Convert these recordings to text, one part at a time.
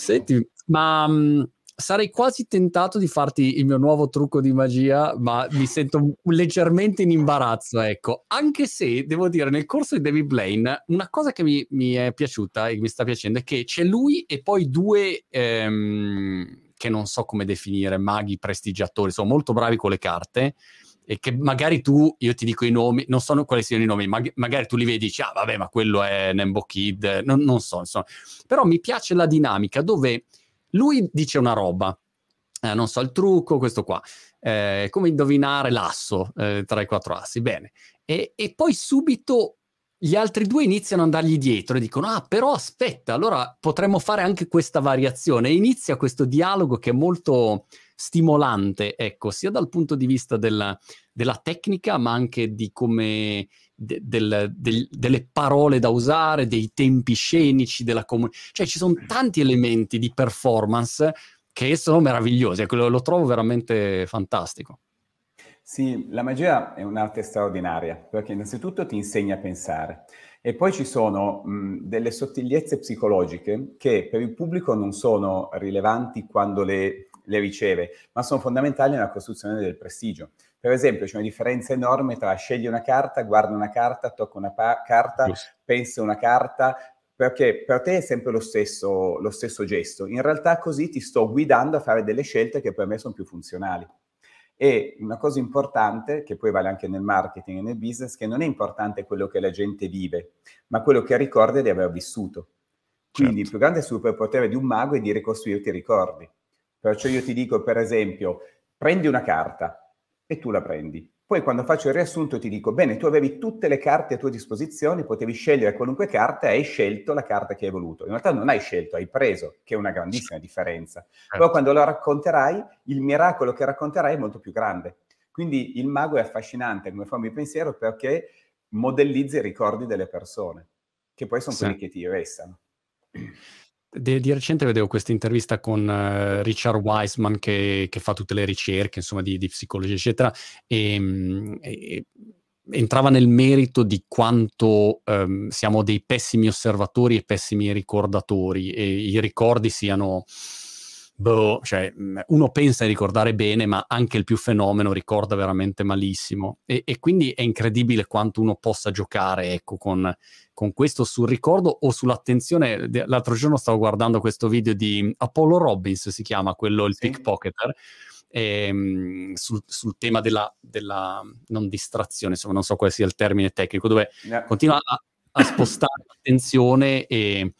Senti, ma sarei quasi tentato di farti il mio nuovo trucco di magia, ma mi sento leggermente in imbarazzo, ecco. Anche se, devo dire, nel corso di David Blaine, una cosa che mi è piaciuta e mi sta piacendo è che c'è lui e poi due... che non so come definire, maghi prestigiatori, sono molto bravi con le carte e che magari tu, io ti dico i nomi, non so quali siano i nomi, magari tu li vedi e dici, ah vabbè, ma quello è Nembo Kid, non so, insomma. Però mi piace la dinamica dove lui dice una roba, non so, il trucco, questo qua, come indovinare l'asso tra i quattro assi, bene. E poi subito gli altri due iniziano ad andargli dietro e dicono, ah però aspetta, allora potremmo fare anche questa variazione, e inizia questo dialogo che è molto stimolante, ecco, sia dal punto di vista della tecnica, ma anche di come delle parole da usare, dei tempi scenici, della comunicazione, cioè ci sono tanti elementi di performance che sono meravigliosi, ecco, lo trovo veramente fantastico. Sì, la magia è un'arte straordinaria, perché innanzitutto ti insegna a pensare e poi ci sono delle sottigliezze psicologiche che per il pubblico non sono rilevanti quando le riceve, ma sono fondamentali nella costruzione del prestigio. Per esempio c'è una differenza enorme tra scegli una carta, guarda una carta, tocca una carta, yes, pensa una carta, perché per te è sempre lo stesso gesto. In realtà così ti sto guidando a fare delle scelte che per me sono più funzionali. E una cosa importante, che poi vale anche nel marketing e nel business, che non è importante quello che la gente vive, ma quello che ricorda di aver vissuto. Quindi certo, il più grande superpotere di un mago è di ricostruirti i ricordi. Perciò io ti dico, per esempio, prendi una carta e tu la prendi. Poi quando faccio il riassunto ti dico, bene, tu avevi tutte le carte a tua disposizione, potevi scegliere qualunque carta e hai scelto la carta che hai voluto. In realtà non hai scelto, hai preso, che è una grandissima differenza. Però quando lo racconterai, il miracolo che racconterai è molto più grande. Quindi il mago è affascinante come forma di pensiero perché modellizza i ricordi delle persone, che poi sono quelli che ti restano. Di recente vedevo questa intervista con Richard Wiseman che fa tutte le ricerche, insomma, di psicologia, eccetera, e entrava nel merito di quanto siamo dei pessimi osservatori e pessimi ricordatori, e i ricordi siano... Boh, cioè, uno pensa di ricordare bene, ma anche il più fenomeno ricorda veramente malissimo. E quindi è incredibile quanto uno possa giocare, ecco, con questo sul ricordo o sull'attenzione. L'altro giorno stavo guardando questo video di Apollo Robbins, si chiama quello, il pickpocketer, sul tema della non distrazione, insomma, non so quale sia il termine tecnico, dove continua a spostare l'attenzione e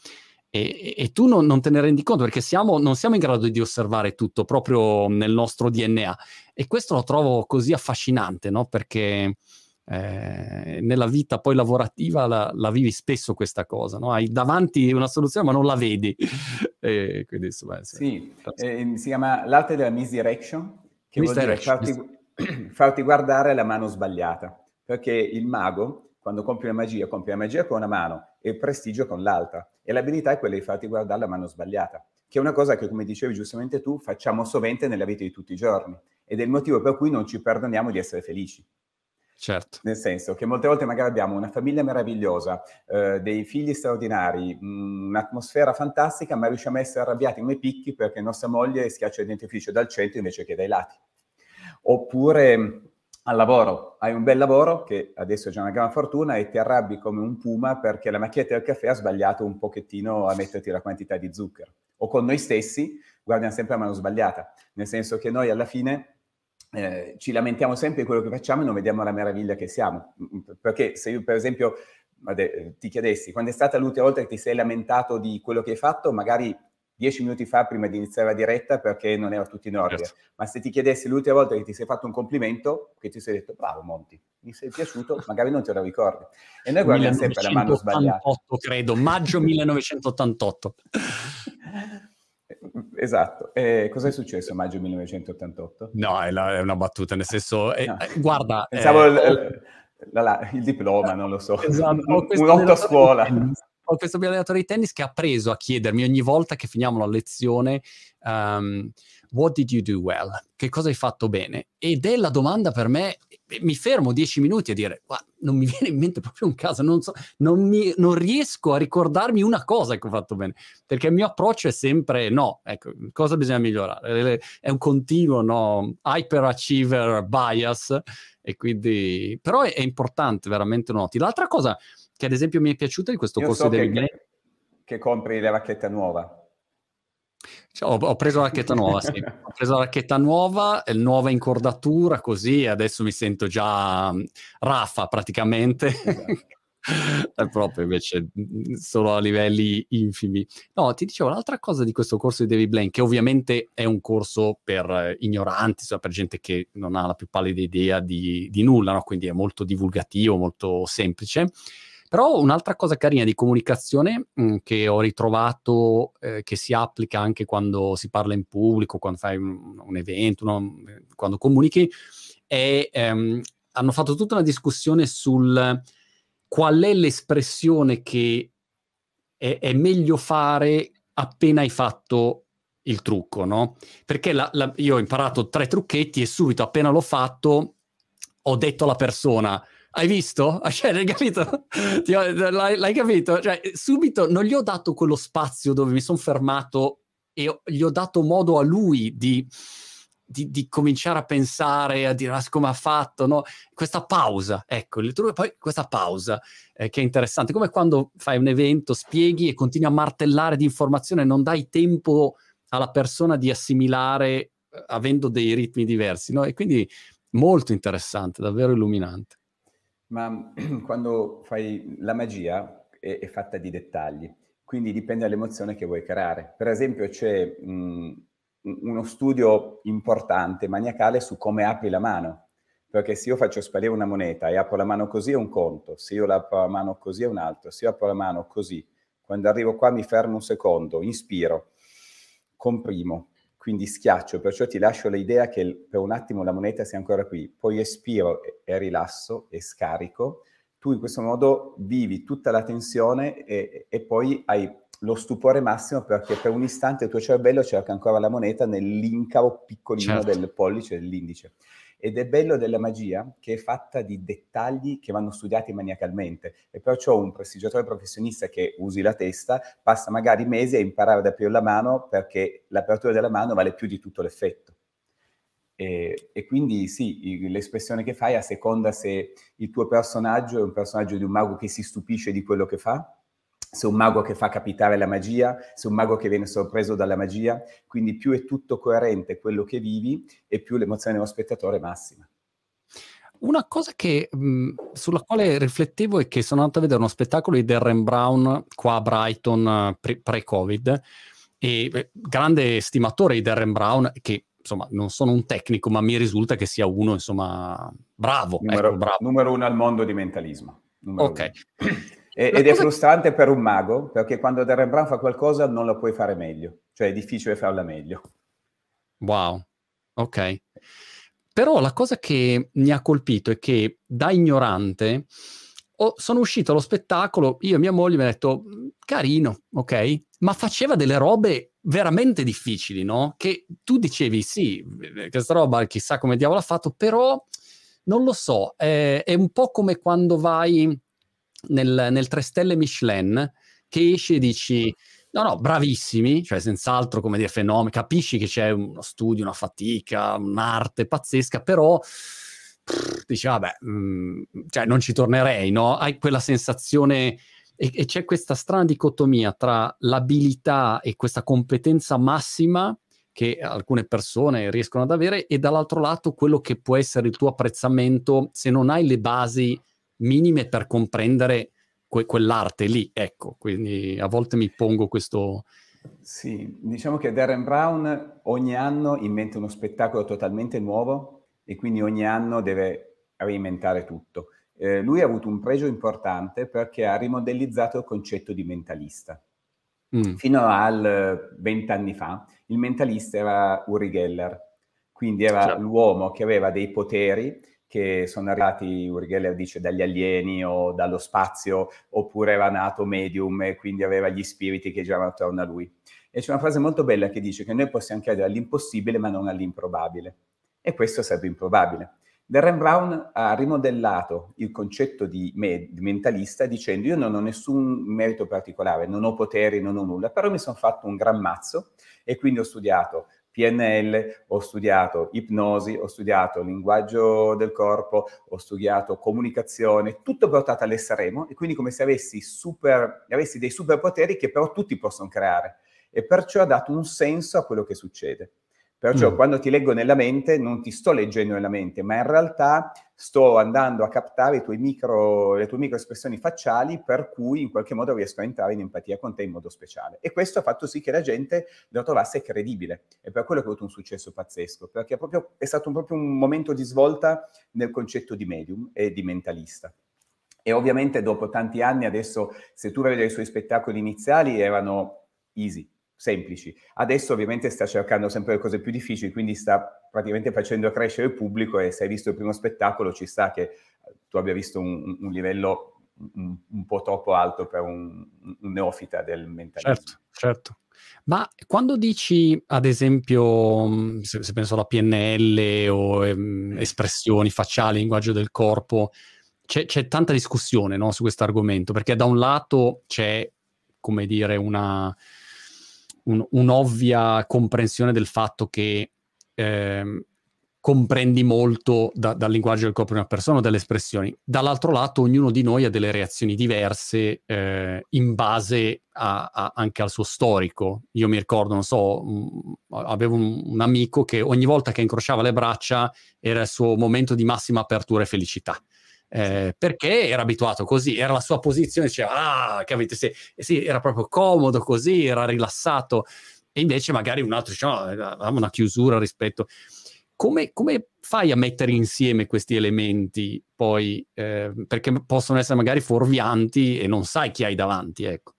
tu non te ne rendi conto perché non siamo in grado di osservare tutto proprio nel nostro DNA, e questo lo trovo così affascinante, no? Perché nella vita poi lavorativa la vivi spesso questa cosa, no? Hai davanti una soluzione ma non la vedi. Quindi, insomma, si chiama l'arte della misdirection, che vuol dire farti guardare la mano sbagliata, perché il mago quando compie la magia con una mano e il prestigio con l'altra. E l'abilità è quella di farti guardare la mano sbagliata, che è una cosa che, come dicevi giustamente tu, facciamo sovente nella vita di tutti i giorni. Ed è il motivo per cui non ci perdoniamo di essere felici. Certo. Nel senso che molte volte magari abbiamo una famiglia meravigliosa, dei figli straordinari, un'atmosfera fantastica, ma riusciamo a essere arrabbiati come picchi perché nostra moglie schiaccia il dentifricio dal centro invece che dai lati. Oppure... al lavoro, hai un bel lavoro che adesso è già una gran fortuna e ti arrabbi come un puma perché la macchietta del caffè ha sbagliato un pochettino a metterti la quantità di zucchero. O con noi stessi guardiamo sempre la mano sbagliata, nel senso che noi alla fine ci lamentiamo sempre di quello che facciamo e non vediamo la meraviglia che siamo. Perché se io per esempio ti chiedessi quando è stata l'ultima volta che ti sei lamentato di quello che hai fatto, magari 10 minuti fa prima di iniziare la diretta perché non era tutto in ordine, certo, ma se ti chiedessi l'ultima volta che ti sei fatto un complimento, che ti sei detto bravo Monti, mi sei piaciuto, magari non te lo ricordi. E noi guardiamo sempre la mano sbagliata. Credo, maggio 1988. Esatto. Cos'è successo a maggio 1988? No, è una battuta, nel senso, no. Guarda... Pensavo il diploma, non lo so. Esatto. Un 8 a scuola. Ho questo mio allenatore di tennis che ha preso a chiedermi ogni volta che finiamo la lezione what did you do well? Che cosa hai fatto bene? Ed è la domanda per me mi fermo 10 minuti a dire, guarda, non mi viene in mente proprio un caso, non riesco a ricordarmi una cosa che ho fatto bene, perché il mio approccio è sempre no, ecco, cosa bisogna migliorare? È un continuo no, hyperachiever bias, e quindi, però è importante veramente noti. L'altra cosa che ad esempio mi è piaciuta di questo corso che compri la racchetta nuova. Cioè, ho preso la racchetta nuova, sì. Ho preso la racchetta nuova, nuova incordatura, così adesso mi sento già Rafa praticamente, esatto. È proprio invece solo a livelli infimi. No, ti dicevo, l'altra cosa di questo corso di David Blaine, che ovviamente è un corso per ignoranti, cioè per gente che non ha la più pallida idea di nulla, no? Quindi è molto divulgativo, molto semplice. Però un'altra cosa carina di comunicazione che ho ritrovato, che si applica anche quando si parla in pubblico, quando fai un evento, quando comunichi, è, hanno fatto tutta una discussione sul qual è l'espressione che è meglio fare appena hai fatto il trucco, no? Perché io ho imparato 3 trucchetti e subito, appena l'ho fatto, ho detto alla persona... Hai visto? Cioè, hai capito? L'hai capito? Cioè, subito non gli ho dato quello spazio dove mi sono fermato e gli ho dato modo a lui di cominciare a pensare, a dire come ha fatto, no? Questa pausa, ecco, poi questa pausa che è interessante, come quando fai un evento, spieghi e continui a martellare di informazione, non dai tempo alla persona di assimilare avendo dei ritmi diversi, no? E quindi molto interessante, davvero illuminante. Ma quando fai la magia è fatta di dettagli, quindi dipende dall'emozione che vuoi creare. Per esempio c'è uno studio importante, maniacale, su come apri la mano, perché se io faccio sparire una moneta e apro la mano così è un conto, se io la apro la mano così è un altro, se io apro la mano così, quando arrivo qua mi fermo un secondo, inspiro, comprimo, quindi schiaccio, perciò ti lascio l'idea che per un attimo la moneta sia ancora qui, poi espiro e rilasso e scarico. Tu in questo modo vivi tutta la tensione e poi hai lo stupore massimo, perché per un istante il tuo cervello cerca ancora la moneta nell'incavo piccolino, certo, del pollice e dell'indice. Ed è bello della magia che è fatta di dettagli che vanno studiati maniacalmente, e perciò un prestigiatore professionista che usi la testa passa magari mesi a imparare ad aprire la mano, perché l'apertura della mano vale più di tutto l'effetto. E quindi sì, l'espressione che fai a seconda se il tuo personaggio è un personaggio di un mago che si stupisce di quello che fa, se un mago che fa capitare la magia, se un mago che viene sorpreso dalla magia, quindi più è tutto coerente quello che vivi e più l'emozione dello spettatore è massima. Una cosa che, sulla quale riflettevo è che sono andato a vedere uno spettacolo di Derren Brown qua a Brighton pre-Covid, e grande stimatore di Derren Brown, che insomma non sono un tecnico ma mi risulta che sia uno insomma bravo, numero 1 al mondo di mentalismo. Numero 1. Ed è frustrante per un mago, perché quando Derren Brown fa qualcosa non lo puoi fare meglio, cioè è difficile farla meglio. Wow, ok. Però la cosa che mi ha colpito è che da ignorante sono uscito allo spettacolo, io e mia moglie mi hanno detto, carino, ok, ma faceva delle robe veramente difficili, no? Che tu dicevi, sì, questa roba chissà come diavolo ha fatto, però non lo so, è un po' come quando vai... Nel 3 stelle Michelin, che esci e dici no, bravissimi, cioè senz'altro, come dire, fenomeno, capisci che c'è uno studio, una fatica, un'arte pazzesca, però dici vabbè, cioè non ci tornerei, no? Hai quella sensazione e c'è questa strana dicotomia tra l'abilità e questa competenza massima che alcune persone riescono ad avere, e dall'altro lato quello che può essere il tuo apprezzamento se non hai le basi minime per comprendere quell'arte lì, ecco. Quindi a volte mi pongo questo... Sì, diciamo che Derren Brown ogni anno inventa uno spettacolo totalmente nuovo e quindi ogni anno deve reinventare tutto. Lui ha avuto un pregio importante perché ha rimodellizzato il concetto di mentalista. Fino al 20 anni fa il mentalista era Uri Geller, quindi era, certo, l'uomo che aveva dei poteri che sono arrivati, Uri Geller dice, dagli alieni o dallo spazio, oppure era nato medium e quindi aveva gli spiriti che giravano attorno a lui. E c'è una frase molto bella che dice che noi possiamo credere all'impossibile ma non all'improbabile. E questo sarebbe improbabile. Derren Brown ha rimodellato il concetto di mentalista dicendo: io non ho nessun merito particolare, non ho poteri, non ho nulla, però mi sono fatto un gran mazzo e quindi ho studiato PNL, ho studiato ipnosi, ho studiato linguaggio del corpo, ho studiato comunicazione, tutto portato all'estremo, e quindi come se avessi dei superpoteri che però tutti possono creare, e perciò ha dato un senso a quello che succede. Perciò quando ti leggo nella mente non ti sto leggendo nella mente, ma in realtà sto andando a captare le tue micro espressioni facciali, per cui in qualche modo riesco a entrare in empatia con te in modo speciale. E questo ha fatto sì che la gente lo trovasse credibile, e per quello che ho avuto un successo pazzesco, perché è stato proprio un momento di svolta nel concetto di medium e di mentalista. E ovviamente dopo tanti anni adesso, se tu vedi i suoi spettacoli iniziali, erano easy, semplici. Adesso ovviamente sta cercando sempre le cose più difficili, quindi sta praticamente facendo crescere il pubblico, e se hai visto il primo spettacolo ci sta che tu abbia visto un livello un po' troppo alto per un neofita del mentalismo. Certo, certo. Ma quando dici, ad esempio, se penso alla PNL o espressioni facciali, linguaggio del corpo, c'è tanta discussione, no, su questo argomento, perché da un lato c'è, come dire, un'ovvia comprensione del fatto che comprendi molto dal linguaggio del corpo di una persona o dalle espressioni. Dall'altro lato ognuno di noi ha delle reazioni diverse in base anche al suo storico. Io mi ricordo, non so, avevo un amico che ogni volta che incrociava le braccia era il suo momento di massima apertura e felicità. Perché era abituato così, era la sua posizione, diceva capite, sì, era proprio comodo così, era rilassato, e invece magari un altro diceva avevamo una chiusura rispetto. Come fai a mettere insieme questi elementi poi, perché possono essere magari fuorvianti e non sai chi hai davanti, ecco.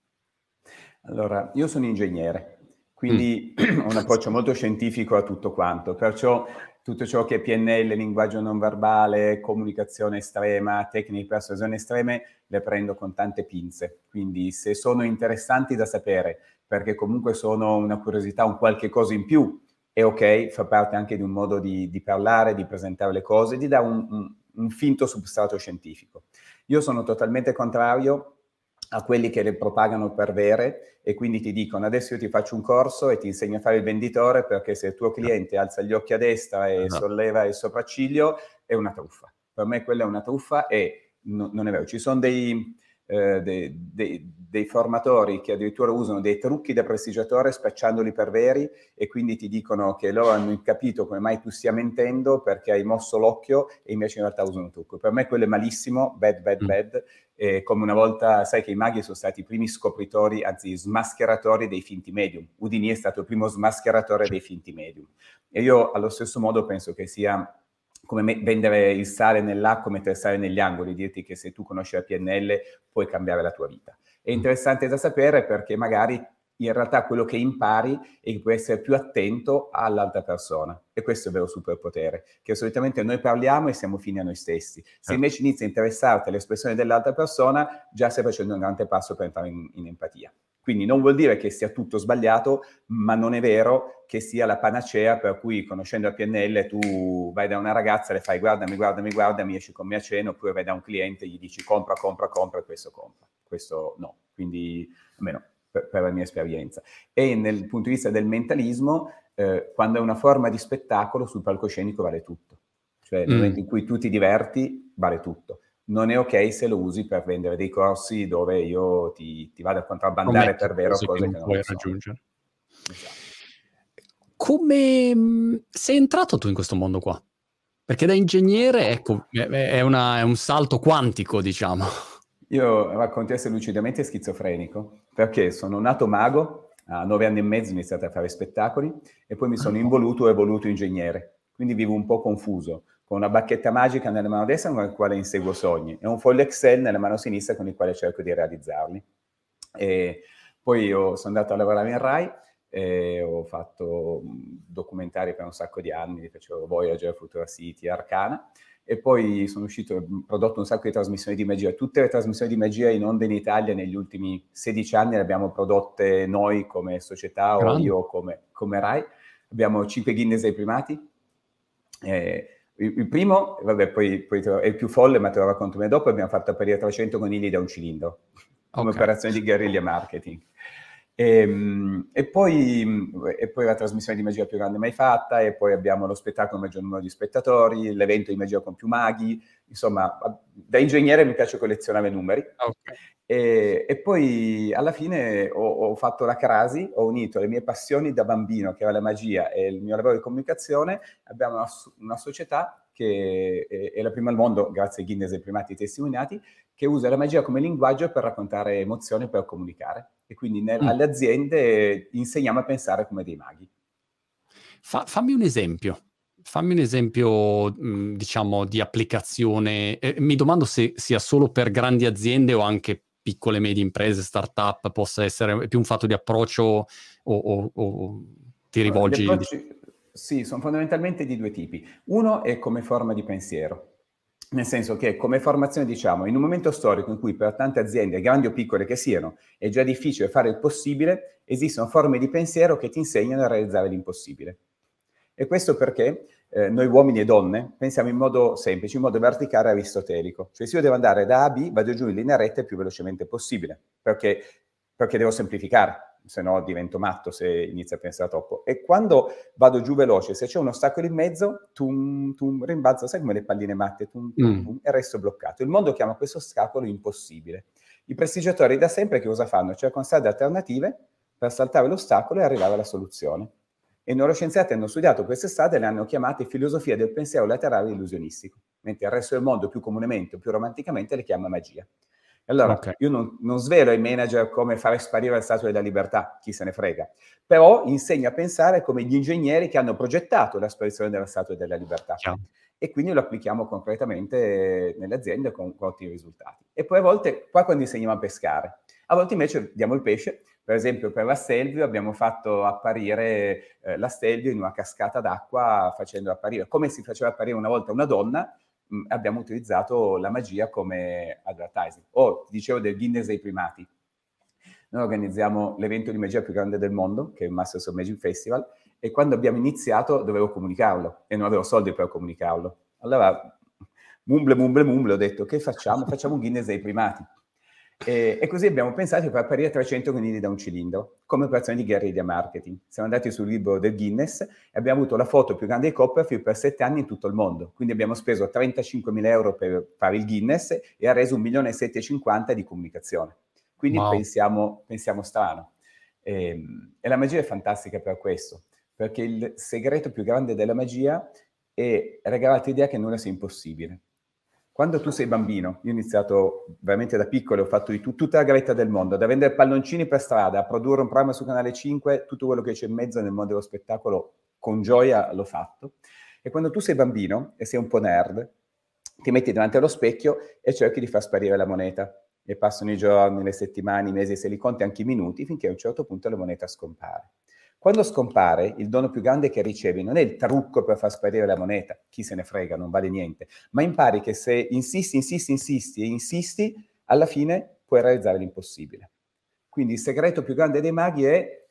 Allora, io sono ingegnere, quindi ho un approccio molto scientifico a tutto quanto, perciò tutto ciò che è PNL, linguaggio non verbale, comunicazione estrema, tecniche di persuasione estreme, le prendo con tante pinze. Quindi se sono interessanti da sapere, perché comunque sono una curiosità, un qualche cosa in più, è ok, fa parte anche di un modo di parlare, di presentare le cose, di dare un finto substrato scientifico. Io sono totalmente contrario a quelli che le propagano per vere, e quindi ti dicono: adesso io ti faccio un corso e ti insegno a fare il venditore, perché se il tuo cliente alza gli occhi a destra e solleva il sopracciglio è una truffa. Per me quella è una truffa, e non è vero. Ci sono dei formatori che addirittura usano dei trucchi da prestigiatore spacciandoli per veri, e quindi ti dicono che loro hanno capito come mai tu stia mentendo perché hai mosso l'occhio, e invece in realtà usano un trucco. Per me quello è malissimo, bad. Come una volta, sai che i maghi sono stati i primi scopritori, anzi smascheratori dei finti medium. Houdini è stato il primo smascheratore dei finti medium. E io allo stesso modo penso che sia come vendere il sale nell'acqua, mettere il sale negli angoli, dirti che se tu conosci la PNL puoi cambiare la tua vita. È interessante da sapere perché magari in realtà quello che impari è che puoi essere più attento all'altra persona, e questo è il vero superpotere, che solitamente noi parliamo e siamo fini a noi stessi. Se invece inizi a interessarti all'espressione dell'altra persona, già stai facendo un grande passo per entrare in empatia. Quindi non vuol dire che sia tutto sbagliato, ma non è vero che sia la panacea per cui, conoscendo la PNL, tu vai da una ragazza e le fai: guardami, esci con me a cena, oppure vai da un cliente e gli dici compra, e questo compra. Questo no, quindi almeno per la mia esperienza. E nel punto di vista del mentalismo, quando è una forma di spettacolo, sul palcoscenico vale tutto. Cioè nel momento in cui tu ti diverti, vale tutto. Non è ok se lo usi per vendere dei corsi dove io ti vado a contrabbandare per vero cose che non puoi raggiungere. Esatto. Come sei entrato tu in questo mondo qua? Perché da ingegnere, ecco, è un salto quantico, diciamo. Io racconto essere lucidamente schizofrenico, perché sono nato mago, a 9 anni e mezzo ho iniziato a fare spettacoli, e poi mi sono involuto e evoluto ingegnere. Quindi vivo un po' confuso, con una bacchetta magica nella mano destra con la quale inseguo sogni, e un foglio Excel nella mano sinistra con il quale cerco di realizzarli. E poi io sono andato a lavorare in Rai, e ho fatto documentari per un sacco di anni, facevo Voyager, Future City, Arcana, e poi sono uscito e ho prodotto un sacco di trasmissioni di magia. Tutte le trasmissioni di magia in onda in Italia negli ultimi 16 anni le abbiamo prodotte noi come società, o io come Rai. Abbiamo 5 Guinness ai primati. Il primo, vabbè, poi è il più folle, ma te lo racconto me dopo, abbiamo fatto apparire 300 conigli da un cilindro, come operazione di guerriglia marketing. E poi la trasmissione di magia più grande mai fatta, e poi abbiamo lo spettacolo con il maggior numero di spettatori, l'evento di magia con più maghi, insomma, da ingegnere mi piace collezionare numeri. Okay. E poi alla fine ho fatto la crasi, ho unito le mie passioni da bambino, che era la magia, e il mio lavoro di comunicazione. Abbiamo una società che è la prima al mondo, grazie a Guinness e ai primati testimoniati, che usa la magia come linguaggio per raccontare emozioni, per comunicare. E quindi alle aziende insegniamo a pensare come dei maghi. Fammi un esempio, diciamo, di applicazione. Mi domando se sia solo per grandi aziende o anche piccole e medie imprese, start-up, possa essere più un fatto di approccio o ti rivolgi... Sì, sono fondamentalmente di due tipi. Uno è come forma di pensiero. Nel senso che come formazione, diciamo, in un momento storico in cui per tante aziende, grandi o piccole che siano, è già difficile fare il possibile, esistono forme di pensiero che ti insegnano a realizzare l'impossibile. E questo perché noi uomini e donne pensiamo in modo semplice, in modo verticale aristotelico. Cioè se io devo andare da A a B, vado giù in linea retta il più velocemente possibile, perché devo semplificare, se no divento matto se inizio a pensare troppo. E quando vado giù veloce, se c'è un ostacolo in mezzo, rimbalzo, sai, come le palline matte, e resto bloccato. Il mondo chiama questo ostacolo impossibile. I prestigiatori da sempre che cosa fanno? Cercano strade alternative per saltare l'ostacolo e arrivare alla soluzione. E i neuroscienziati hanno studiato queste strade e le hanno chiamate filosofia del pensiero laterale illusionistico, mentre il resto del mondo più comunemente o più romanticamente le chiama magia. Allora, io non svelo ai manager come fare sparire il Stato della Libertà, chi se ne frega, però insegno a pensare come gli ingegneri che hanno progettato la sparizione dello Stato della Libertà. Chiaro. E quindi lo applichiamo concretamente nelle aziende con ottimi risultati. E poi a volte, qua quando insegniamo a pescare, a volte invece diamo il pesce. Per esempio per la Stelvio abbiamo fatto apparire la Stelvio in una cascata d'acqua, facendo apparire, come si faceva apparire una volta una donna, abbiamo utilizzato la magia come advertising. Dicevo del Guinness dei primati. Noi organizziamo l'evento di magia più grande del mondo, che è il Master of Magic Festival, e quando abbiamo iniziato dovevo comunicarlo, e non avevo soldi per comunicarlo. Allora, mumble, ho detto, che facciamo? Facciamo un Guinness dei primati. E così abbiamo pensato per apparire 300 conigli da un cilindro, come operazione di guerriglia marketing. Siamo andati sul libro del Guinness e abbiamo avuto la foto più grande di Copperfield per 7 anni in tutto il mondo. Quindi abbiamo speso 35.000 euro per fare il Guinness e ha reso 1.750.000 di comunicazione. Quindi pensiamo strano. E la magia è fantastica per questo, perché il segreto più grande della magia è regalarti l'idea che nulla sia impossibile. Quando tu sei bambino, io ho iniziato veramente da piccolo, ho fatto di tutta la gavetta del mondo, da vendere palloncini per strada, a produrre un programma su Canale 5, tutto quello che c'è in mezzo nel mondo dello spettacolo, con gioia l'ho fatto. E quando tu sei bambino e sei un po' nerd, ti metti davanti allo specchio e cerchi di far sparire la moneta. E passano i giorni, le settimane, i mesi, se li conti anche i minuti, finché a un certo punto la moneta scompare. Quando scompare, il dono più grande che ricevi non è il trucco per far sparire la moneta, chi se ne frega, non vale niente, ma impari che se insisti, alla fine puoi realizzare l'impossibile. Quindi il segreto più grande dei maghi è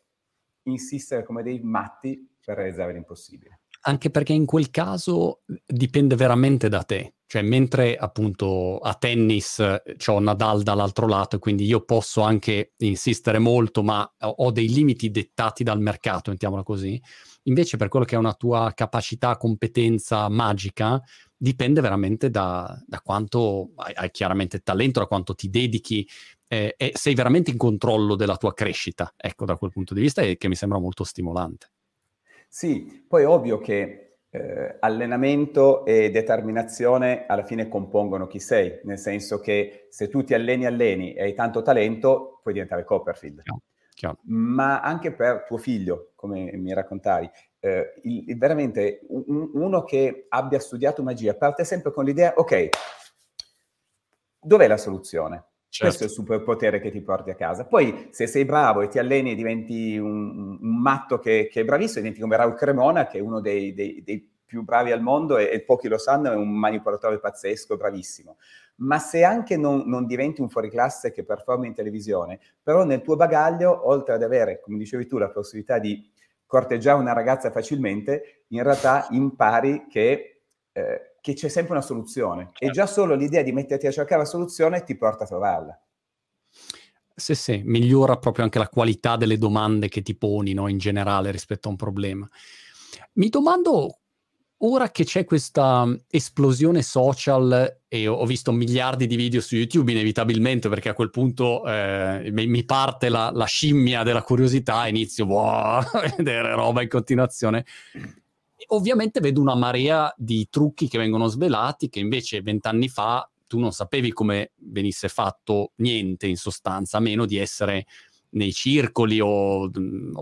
insistere come dei matti per realizzare l'impossibile. Anche perché in quel caso dipende veramente da te. Cioè, mentre appunto a tennis c'ho Nadal dall'altro lato, quindi io posso anche insistere molto, ma ho dei limiti dettati dal mercato, mettiamola così. Invece per quello che è una tua capacità, competenza magica, dipende veramente da quanto hai chiaramente talento, da quanto ti dedichi, e sei veramente in controllo della tua crescita, ecco, da quel punto di vista, e che mi sembra molto stimolante. Sì, poi è ovvio che allenamento e determinazione alla fine compongono chi sei, nel senso che se tu ti alleni e hai tanto talento puoi diventare Copperfield. Chiaro. Ma anche per tuo figlio, come mi raccontavi, veramente uno che abbia studiato magia parte sempre con l'idea, ok, dov'è la soluzione? Certo. Questo è il superpotere che ti porti a casa. Poi se sei bravo e ti alleni e diventi un matto che è bravissimo, diventi come Raul Cremona, che è uno dei più bravi al mondo e pochi lo sanno, è un manipolatore pazzesco, bravissimo. Ma se anche non diventi un fuoriclasse che performa in televisione, però nel tuo bagaglio, oltre ad avere, come dicevi tu, la possibilità di corteggiare una ragazza facilmente, in realtà impari che che c'è sempre una soluzione. Certo. E già solo l'idea di metterti a cercare la soluzione ti porta a trovarla. Sì, sì, migliora proprio anche la qualità delle domande che ti poni, no, in generale rispetto a un problema. Mi domando, ora che c'è questa esplosione social, e ho visto miliardi di video su YouTube inevitabilmente, perché a quel punto mi parte la scimmia della curiosità, inizio a vedere roba in continuazione. Ovviamente vedo una marea di trucchi che vengono svelati, che invece 20 anni fa tu non sapevi come venisse fatto niente, in sostanza, a meno di essere nei circoli o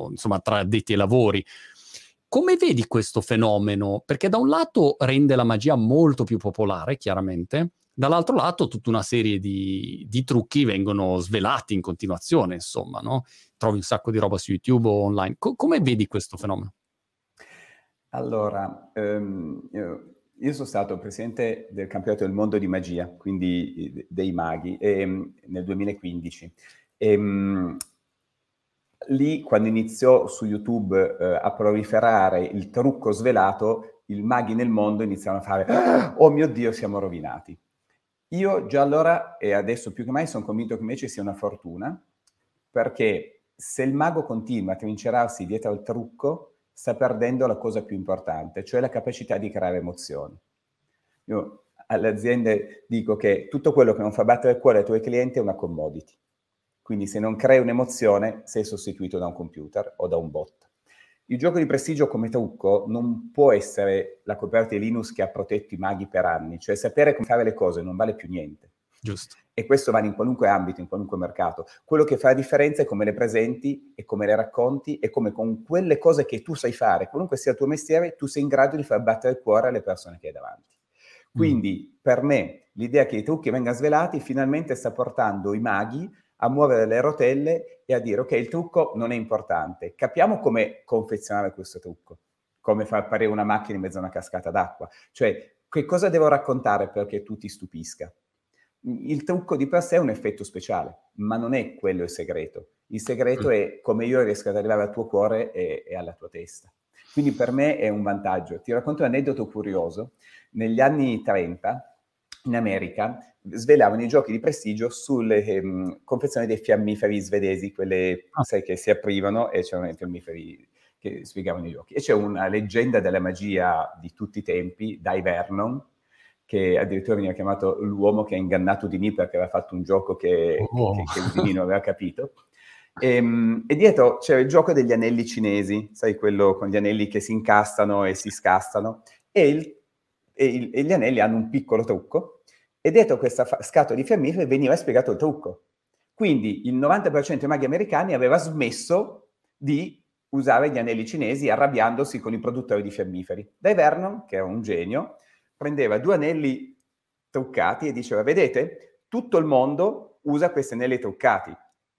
insomma tra addetti ai lavori. Come vedi questo fenomeno? Perché da un lato rende la magia molto più popolare, chiaramente, dall'altro lato tutta una serie di trucchi vengono svelati in continuazione, insomma, no? Trovi un sacco di roba su YouTube o online. Come vedi questo fenomeno? Allora, io sono stato presidente del campionato del mondo di magia, quindi dei maghi, nel 2015. Lì, quando iniziò su YouTube a proliferare il trucco svelato, i maghi nel mondo iniziarono a fare «Oh mio Dio, siamo rovinati!». Io già allora, e adesso più che mai, sono convinto che invece sia una fortuna, perché se il mago continua a trincerarsi dietro al trucco, sta perdendo la cosa più importante, cioè la capacità di creare emozioni. Io alle aziende dico che tutto quello che non fa battere il cuore ai tuoi clienti è una commodity. Quindi se non crei un'emozione, sei sostituito da un computer o da un bot. Il gioco di prestigio come trucco non può essere la coperta di Linus che ha protetto i maghi per anni. Cioè sapere come fare le cose non vale più niente. Giusto. E questo vale in qualunque ambito, in qualunque mercato. Quello che fa la differenza è come le presenti e come le racconti e come con quelle cose che tu sai fare, qualunque sia il tuo mestiere, tu sei in grado di far battere il cuore alle persone che hai davanti. Quindi, per me, l'idea che i trucchi vengano svelati finalmente sta portando i maghi a muovere le rotelle e a dire ok, il trucco non è importante, capiamo come confezionare questo trucco, come far apparire una macchina in mezzo a una cascata d'acqua, cioè che cosa devo raccontare perché tu ti stupisca. Il trucco di per sé è un effetto speciale, ma non è quello il segreto. Il segreto è come io riesco ad arrivare al tuo cuore e alla tua testa. Quindi per me è un vantaggio. Ti racconto un aneddoto curioso. Negli anni 30 in America svelavano i giochi di prestigio sulle confezioni dei fiammiferi svedesi, quelle sai, che si aprivano e c'erano i fiammiferi che spiegavano i giochi. E c'è una leggenda della magia di tutti i tempi, Dai Vernon, che addirittura veniva chiamato l'uomo che ha ingannato Houdini perché aveva fatto un gioco che Houdini non aveva capito. E dietro c'era il gioco degli anelli cinesi, sai, quello con gli anelli che si incassano e si scassano, e gli anelli hanno un piccolo trucco, e dietro questa scatola di fiammiferi veniva spiegato il trucco. Quindi il 90% dei maghi americani aveva smesso di usare gli anelli cinesi arrabbiandosi con i produttori di fiammiferi. Dai Vernon, che era un genio, prendeva due anelli truccati e diceva, vedete, tutto il mondo usa questi anelli truccati,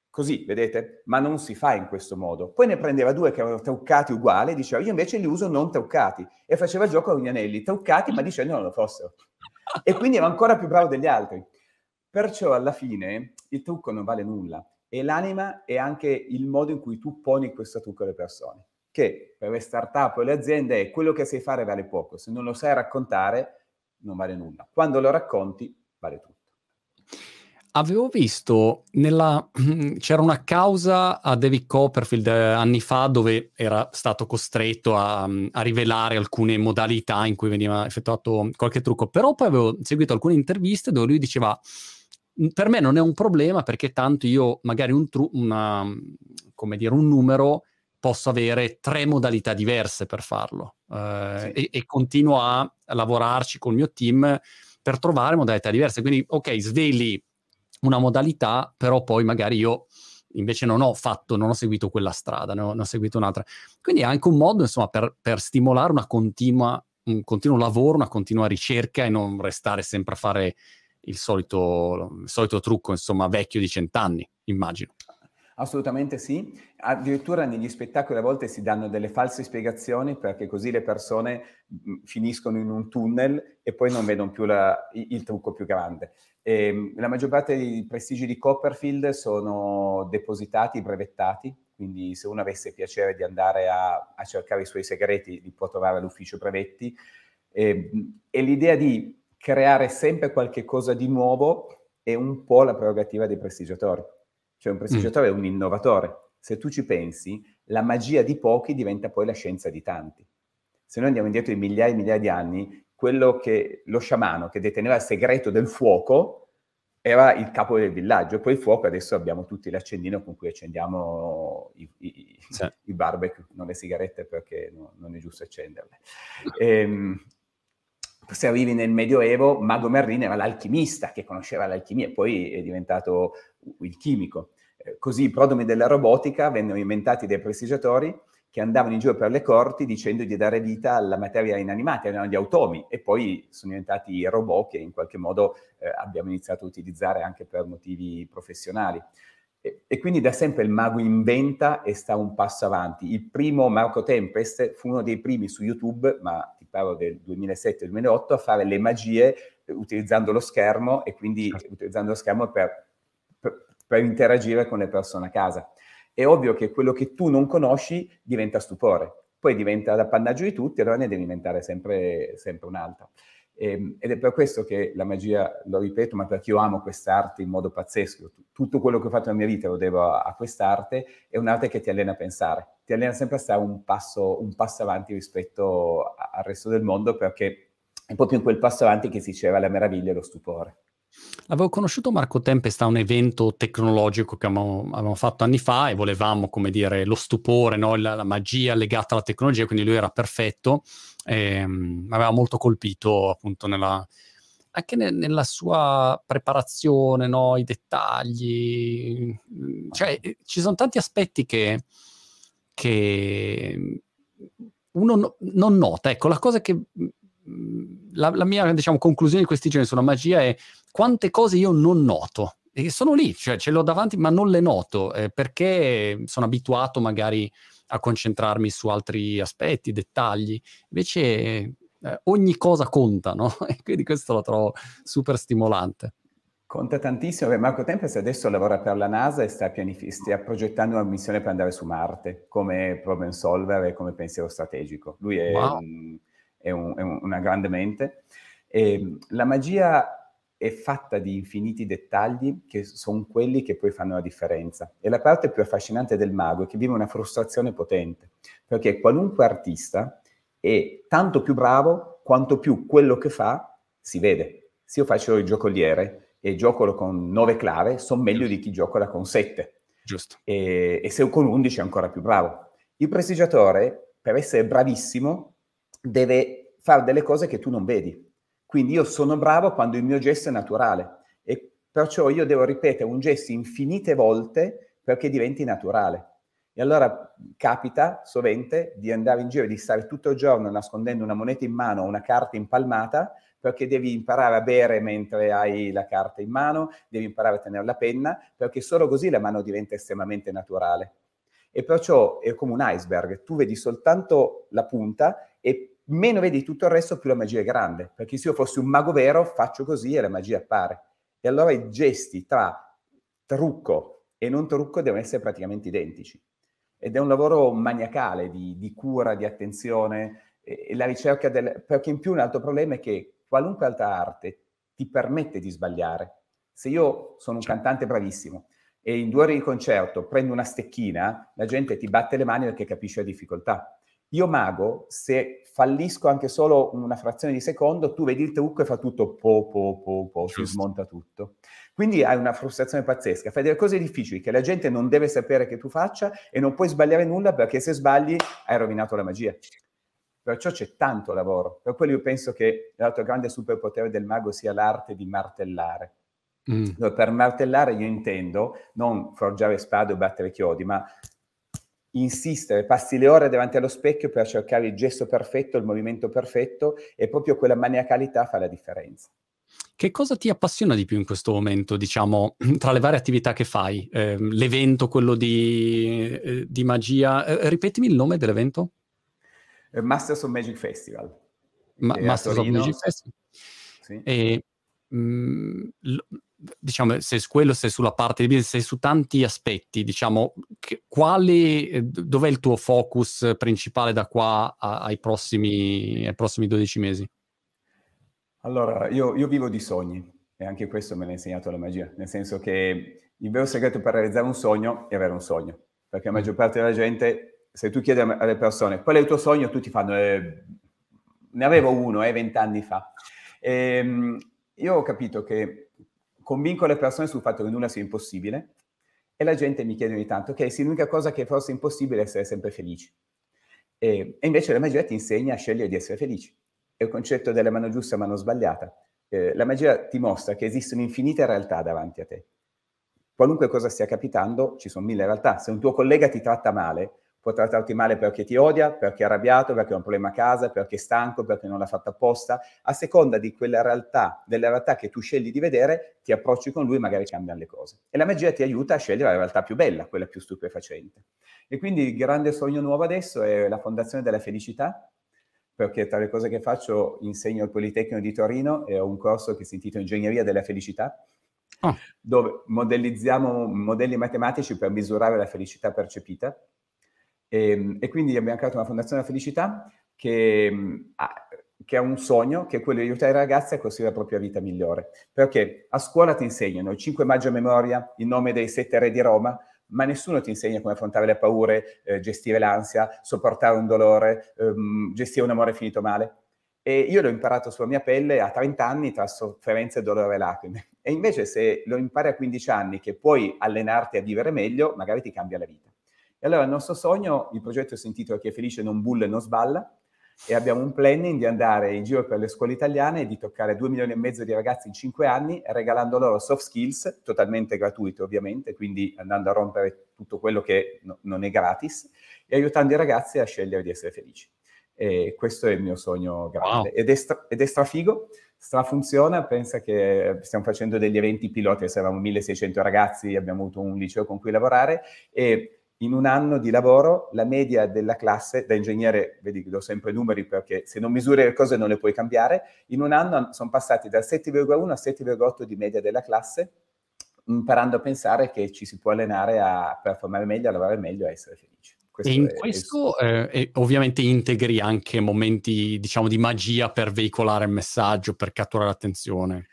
così, vedete, ma non si fa in questo modo. Poi ne prendeva due che erano truccati uguali e diceva, io invece li uso non truccati, e faceva il gioco con gli anelli truccati ma dicendo non lo fossero. E quindi era ancora più bravo degli altri. Perciò alla fine il trucco non vale nulla, e l'anima è anche il modo in cui tu poni questo trucco alle persone. Che per le start-up o le aziende è quello che sai fare vale poco, se non lo sai raccontare non vale nulla, quando lo racconti vale tutto. Avevo visto, c'era una causa a David Copperfield anni fa dove era stato costretto a rivelare alcune modalità in cui veniva effettuato qualche trucco, però poi avevo seguito alcune interviste dove lui diceva per me non è un problema perché tanto io magari un numero posso avere 3 modalità diverse per farlo, sì. e continuo a lavorarci col mio team per trovare modalità diverse. Quindi, ok, sveli una modalità, però poi magari io invece non ho seguito quella strada, ne ho seguito un'altra. Quindi è anche un modo, insomma, per stimolare un continuo lavoro, una continua ricerca e non restare sempre a fare il solito trucco, insomma, vecchio di 100 anni, immagino. Assolutamente sì, addirittura negli spettacoli a volte si danno delle false spiegazioni perché così le persone finiscono in un tunnel e poi non vedono più il trucco più grande. La maggior parte dei prestigi di Copperfield sono depositati, brevettati, quindi se uno avesse piacere di andare a cercare i suoi segreti li può trovare all'ufficio brevetti. E l'idea di creare sempre qualche cosa di nuovo è un po' la prerogativa dei prestigiatori. Cioè un prestigiatore è un innovatore. Se tu ci pensi, la magia di pochi diventa poi la scienza di tanti. Se noi andiamo indietro di migliaia e migliaia di anni, quello che lo sciamano che deteneva il segreto del fuoco era il capo del villaggio. E poi il fuoco, adesso abbiamo tutti l'accendino con cui accendiamo i barbecue, non le sigarette, perché no, non è giusto accenderle. Se arrivi nel Medioevo, Mago Merlin era l'alchimista che conosceva l'alchimia e poi è diventato il chimico. Così i prodromi della robotica vennero inventati dai prestigiatori che andavano in giro per le corti dicendo di dare vita alla materia inanimata, erano gli automi, e poi sono diventati i robot che in qualche modo abbiamo iniziato a utilizzare anche per motivi professionali. E quindi da sempre il mago inventa e sta un passo avanti. Il primo, Marco Tempest, fu uno dei primi su YouTube, ma ti parlo del 2007-2008, a fare le magie utilizzando lo schermo, e quindi utilizzando lo schermo per interagire con le persone a casa. È ovvio che quello che tu non conosci diventa stupore, poi diventa l'appannaggio di tutti, allora ne devi inventare sempre un'altra. Ed è per questo che la magia, lo ripeto, ma perché io amo quest'arte in modo pazzesco. Tutto quello che ho fatto nella mia vita lo devo a quest'arte. È un'arte che ti allena a pensare, ti allena sempre a stare un passo avanti rispetto al resto del mondo, perché è proprio in quel passo avanti che si cela la meraviglia e lo stupore. Avevo conosciuto Marco Tempest a un evento tecnologico che avevamo fatto anni fa e volevamo, come dire, lo stupore, no? la magia legata alla tecnologia, quindi lui era perfetto. Mi aveva molto colpito appunto anche nella sua preparazione, no? I dettagli, cioè ci sono tanti aspetti che uno non nota. Ecco, la cosa che la mia, diciamo, conclusione di questi giorni sulla magia è quante cose io non noto e sono lì, cioè ce l'ho davanti ma non le noto, perché sono abituato magari a concentrarmi su altri aspetti, dettagli, invece ogni cosa conta, no? E quindi questo lo trovo super stimolante. Conta tantissimo. Marco Tempest adesso lavora per la NASA e sta progettando una missione per andare su Marte come problem solver e come pensiero strategico. Lui è, una grande mente. E la magia è fatta di infiniti dettagli che sono quelli che poi fanno la differenza. E la parte più affascinante del mago è che vive una frustrazione potente, perché qualunque artista è tanto più bravo quanto più quello che fa si vede. Se io faccio il giocoliere e giocolo con 9 clave, sono meglio di chi giocola con 7. Giusto. E se con 11 è ancora più bravo. Il prestigiatore, per essere bravissimo, deve fare delle cose che tu non vedi. Quindi io sono bravo quando il mio gesto è naturale, e perciò io devo ripetere un gesto infinite volte perché diventi naturale. E allora capita sovente di andare in giro e di stare tutto il giorno nascondendo una moneta in mano o una carta impalmata, perché devi imparare a bere mentre hai la carta in mano, devi imparare a tenere la penna, perché solo così la mano diventa estremamente naturale. E perciò è come un iceberg, tu vedi soltanto la punta e meno vedi tutto il resto, più la magia è grande, perché se io fossi un mago vero faccio così e la magia appare. E allora i gesti tra trucco e non trucco devono essere praticamente identici, ed è un lavoro maniacale di cura, di attenzione, e la ricerca del... perché in più un altro problema è che qualunque altra arte ti permette di sbagliare. Se io sono un cantante bravissimo e in 2 ore di concerto prendo una stecchina, la gente ti batte le mani perché capisce la difficoltà. Io mago, se fallisco anche solo una frazione di secondo, tu vedi il trucco e fa tutto si smonta tutto. Quindi hai una frustrazione pazzesca, fai delle cose difficili che la gente non deve sapere che tu faccia e non puoi sbagliare nulla, perché se sbagli hai rovinato la magia. Perciò c'è tanto lavoro. Per quello io penso che l'altro grande superpotere del mago sia l'arte di martellare. Per martellare io intendo non forgiare spade o battere chiodi, ma insistere, passi le ore davanti allo specchio per cercare il gesto perfetto, il movimento perfetto, e proprio quella maniacalità fa la differenza. Che cosa ti appassiona di più in questo momento, diciamo, tra le varie attività che fai? L'evento, quello di magia, ripetimi il nome dell'evento? Master of Magic Festival. Master of Magic Festival. Sì. E, diciamo, se quello, se sulla parte di business, se su tanti aspetti, diciamo, dov'è il tuo focus principale da qua ai prossimi 12 mesi? Allora, io vivo di sogni e anche questo me l'ha insegnato la magia, nel senso che il vero segreto per realizzare un sogno è avere un sogno, perché la maggior parte della gente, se tu chiedi alle persone qual è il tuo sogno, tutti fanno ne avevo uno 20 anni fa. Io ho capito che convinco le persone sul fatto che nulla sia impossibile e la gente mi chiede ogni tanto, ok, sì, l'unica cosa che forse è impossibile è essere sempre felici. E invece la magia ti insegna a scegliere di essere felici. È il concetto della mano giusta, mano sbagliata. La magia ti mostra che esistono infinite realtà davanti a te. Qualunque cosa stia capitando, ci sono 1000 realtà. Se un tuo collega ti tratta male, può trattarti male perché ti odia, perché è arrabbiato, perché ha un problema a casa, perché è stanco, perché non l'ha fatta apposta. A seconda di quella realtà, della realtà che tu scegli di vedere, ti approcci con lui e magari cambiano le cose. E la magia ti aiuta a scegliere la realtà più bella, quella più stupefacente. E quindi il grande sogno nuovo adesso è la Fondazione della Felicità, perché tra le cose che faccio insegno al Politecnico di Torino e ho un corso che si intitola Ingegneria della Felicità, dove modellizziamo modelli matematici per misurare la felicità percepita. E quindi abbiamo creato una Fondazione della Felicità che ha un sogno, che è quello di aiutare i ragazzi a costruire la propria vita migliore. Perché a scuola ti insegnano il 5 maggio a memoria, il nome dei 7 re di Roma, ma nessuno ti insegna come affrontare le paure, gestire l'ansia, sopportare un dolore, gestire un amore finito male. E io l'ho imparato sulla mia pelle a 30 anni tra sofferenze, dolore e lacrime. E invece se lo impari a 15 anni che puoi allenarti a vivere meglio, magari ti cambia la vita. E allora il nostro sogno, il progetto si intitola Chi è felice non bulla e non sballa, e abbiamo un planning di andare in giro per le scuole italiane e di toccare 2,5 milioni di ragazzi in 5 anni, regalando loro soft skills, totalmente gratuito ovviamente, quindi andando a rompere tutto quello che non è gratis, e aiutando i ragazzi a scegliere di essere felici. E questo è il mio sogno grande. Wow. Ed è strafigo, strafunziona, pensa che stiamo facendo degli eventi pilota, eravamo 1.600 ragazzi, abbiamo avuto un liceo con cui lavorare, e in un anno di lavoro la media della classe, da ingegnere, vedi che do sempre numeri perché se non misuri le cose non le puoi cambiare, in un anno sono passati dal 7,1 a 7,8 di media della classe, imparando a pensare che ci si può allenare a performare meglio, a lavorare meglio, a essere felici. E in questo ovviamente integri anche momenti, diciamo, di magia per veicolare il messaggio, per catturare l'attenzione.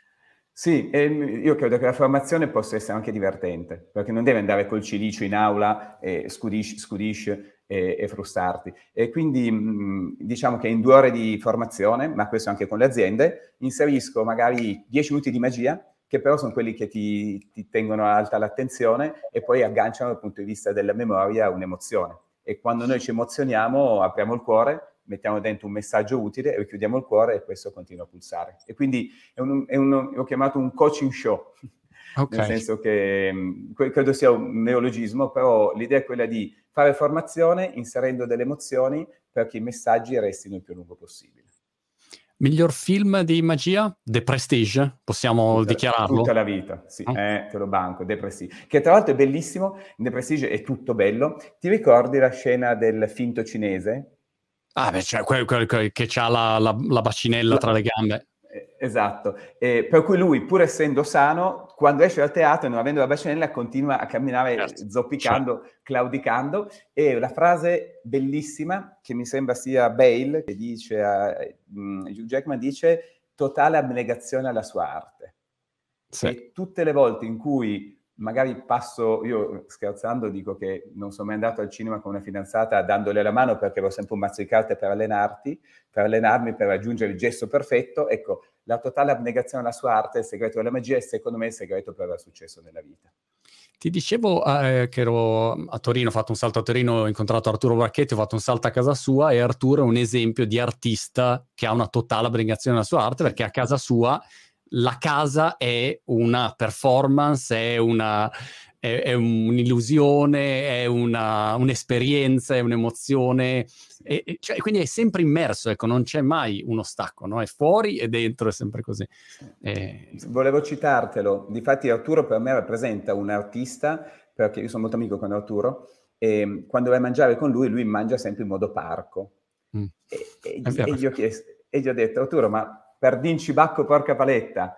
Sì, io credo che la formazione possa essere anche divertente, perché non deve andare col cilicio in aula e scudisci e frustrarti. E quindi diciamo che in 2 ore di formazione, ma questo anche con le aziende, inserisco magari 10 minuti di magia, che però sono quelli che ti tengono alta l'attenzione e poi agganciano dal punto di vista della memoria un'emozione. E quando noi ci emozioniamo apriamo il cuore, mettiamo dentro un messaggio utile e chiudiamo il cuore e questo continua a pulsare. E quindi ho chiamato un coaching show, okay. Nel senso che credo sia un neologismo, però l'idea è quella di fare formazione inserendo delle emozioni perché i messaggi restino il più lungo possibile. Miglior film di magia? The Prestige, possiamo dichiararlo? Tutta la vita, sì, te lo banco, The Prestige. Che tra l'altro è bellissimo, The Prestige è tutto bello. Ti ricordi la scena del finto cinese? Ah, beh, cioè quello che ha la bacinella tra le gambe. Esatto. Per cui lui, pur essendo sano, quando esce dal teatro e non avendo la bacinella, continua a camminare zoppicando, claudicando. E la frase bellissima, che mi sembra sia Bale, che dice Hugh Jackman dice, totale abnegazione alla sua arte. Sì. E tutte le volte in cui magari passo, io scherzando dico che non sono mai andato al cinema con una fidanzata dandole la mano perché avevo sempre un mazzo di carte per allenarmi, per raggiungere il gesto perfetto. Ecco, la totale abnegazione alla sua arte è il segreto della magia e secondo me è il segreto per aver successo nella vita. Ti dicevo che ero a Torino, ho fatto un salto a Torino, ho incontrato Arturo Bracchetti, ho fatto un salto a casa sua e Arturo è un esempio di artista che ha una totale abnegazione alla sua arte perché a casa sua la casa è una performance, è un'illusione, è un'esperienza, è un'emozione, cioè, quindi è sempre immerso, ecco, non c'è mai uno stacco, no? È fuori e dentro, è sempre così. Volevo citartelo, difatti Arturo per me rappresenta un artista, perché io sono molto amico con Arturo, e quando vai a mangiare con lui mangia sempre in modo parco. E gli ho detto, Arturo, ma perdinci bacco, porca paletta,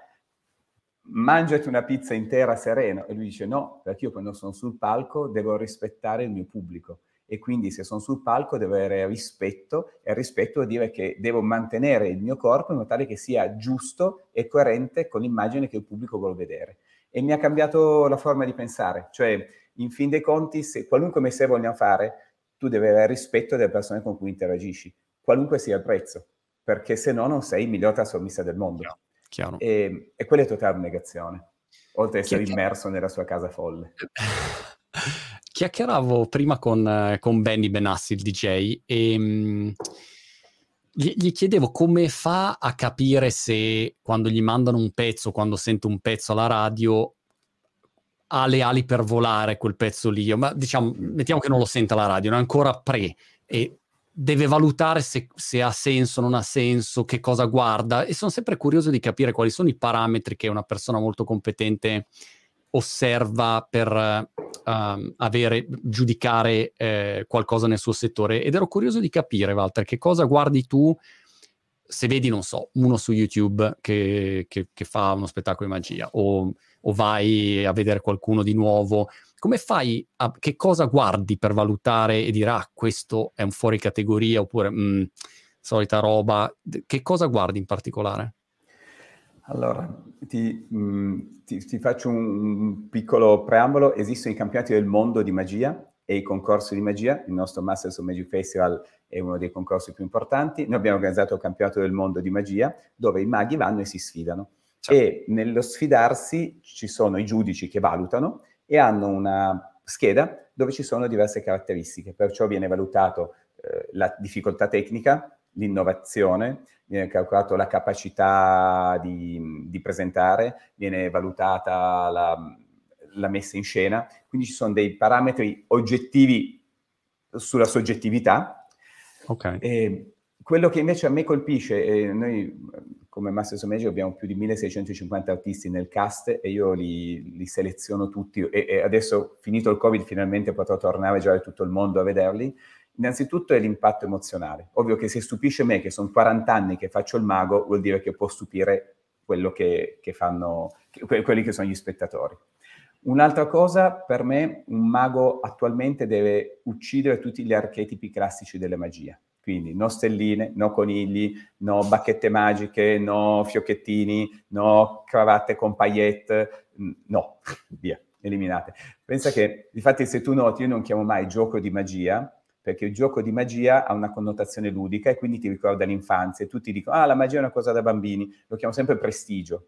mangiati una pizza intera sereno. E lui dice no, perché io quando sono sul palco devo rispettare il mio pubblico. e quindi se sono sul palco devo avere rispetto, e il rispetto vuol dire che devo mantenere il mio corpo in modo tale che sia giusto e coerente con l'immagine che il pubblico vuole vedere. E mi ha cambiato la forma di pensare, cioè in fin dei conti, se qualunque mestiere vogliamo fare, tu devi avere rispetto delle persone con cui interagisci, qualunque sia il prezzo, perché se no non sei il miglior trasformista del mondo. Chiaro, chiaro. E quella è totale negazione, oltre ad essere immerso nella sua casa folle. Chiacchieravo prima con Benny Benassi, il DJ, e gli chiedevo come fa a capire se quando gli mandano un pezzo, quando sento un pezzo alla radio, ha le ali per volare quel pezzo lì. Ma diciamo, mettiamo che non lo senta la radio, non è ancora pre, e deve valutare se ha senso, non ha senso, che cosa guarda. E sono sempre curioso di capire quali sono i parametri che una persona molto competente osserva per giudicare qualcosa nel suo settore. Ed ero curioso di capire, Walter, che cosa guardi tu se vedi, non so, uno su YouTube che fa uno spettacolo di magia, o vai a vedere qualcuno di nuovo. Come fai che cosa guardi per valutare e dire questo è un fuori categoria, oppure solita roba? Che cosa guardi in particolare? Allora, ti faccio un piccolo preambolo. Esistono i campionati del mondo di magia e i concorsi di magia. Il nostro Master of Magic Festival è uno dei concorsi più importanti. Noi abbiamo organizzato il campionato del mondo di magia, dove i maghi vanno e si sfidano. Certo. E nello sfidarsi ci sono i giudici che valutano e hanno una scheda dove ci sono diverse caratteristiche. Perciò viene valutato la difficoltà tecnica, l'innovazione, viene calcolata la capacità di presentare, viene valutata la messa in scena, quindi ci sono dei parametri oggettivi sulla soggettività. Okay. Quello che invece a me colpisce, noi come Master of Magic abbiamo più di 1650 artisti nel cast e io li seleziono tutti, e adesso, finito il Covid, finalmente potrò tornare già da tutto il mondo a vederli. Innanzitutto è l'impatto emozionale. Ovvio che se stupisce me, che sono 40 anni che faccio il mago, vuol dire che può stupire quello che fanno, quelli che sono gli spettatori. Un'altra cosa, per me, un mago attualmente deve uccidere tutti gli archetipi classici della magia. Quindi no stelline, no conigli, no bacchette magiche, no fiocchettini, no cravatte con paillette, no, via, eliminate. Pensa che, infatti, se tu noti, io non chiamo mai gioco di magia, perché il gioco di magia ha una connotazione ludica e quindi ti ricorda l'infanzia. E tutti dicono, la magia è una cosa da bambini. Lo chiamo sempre prestigio.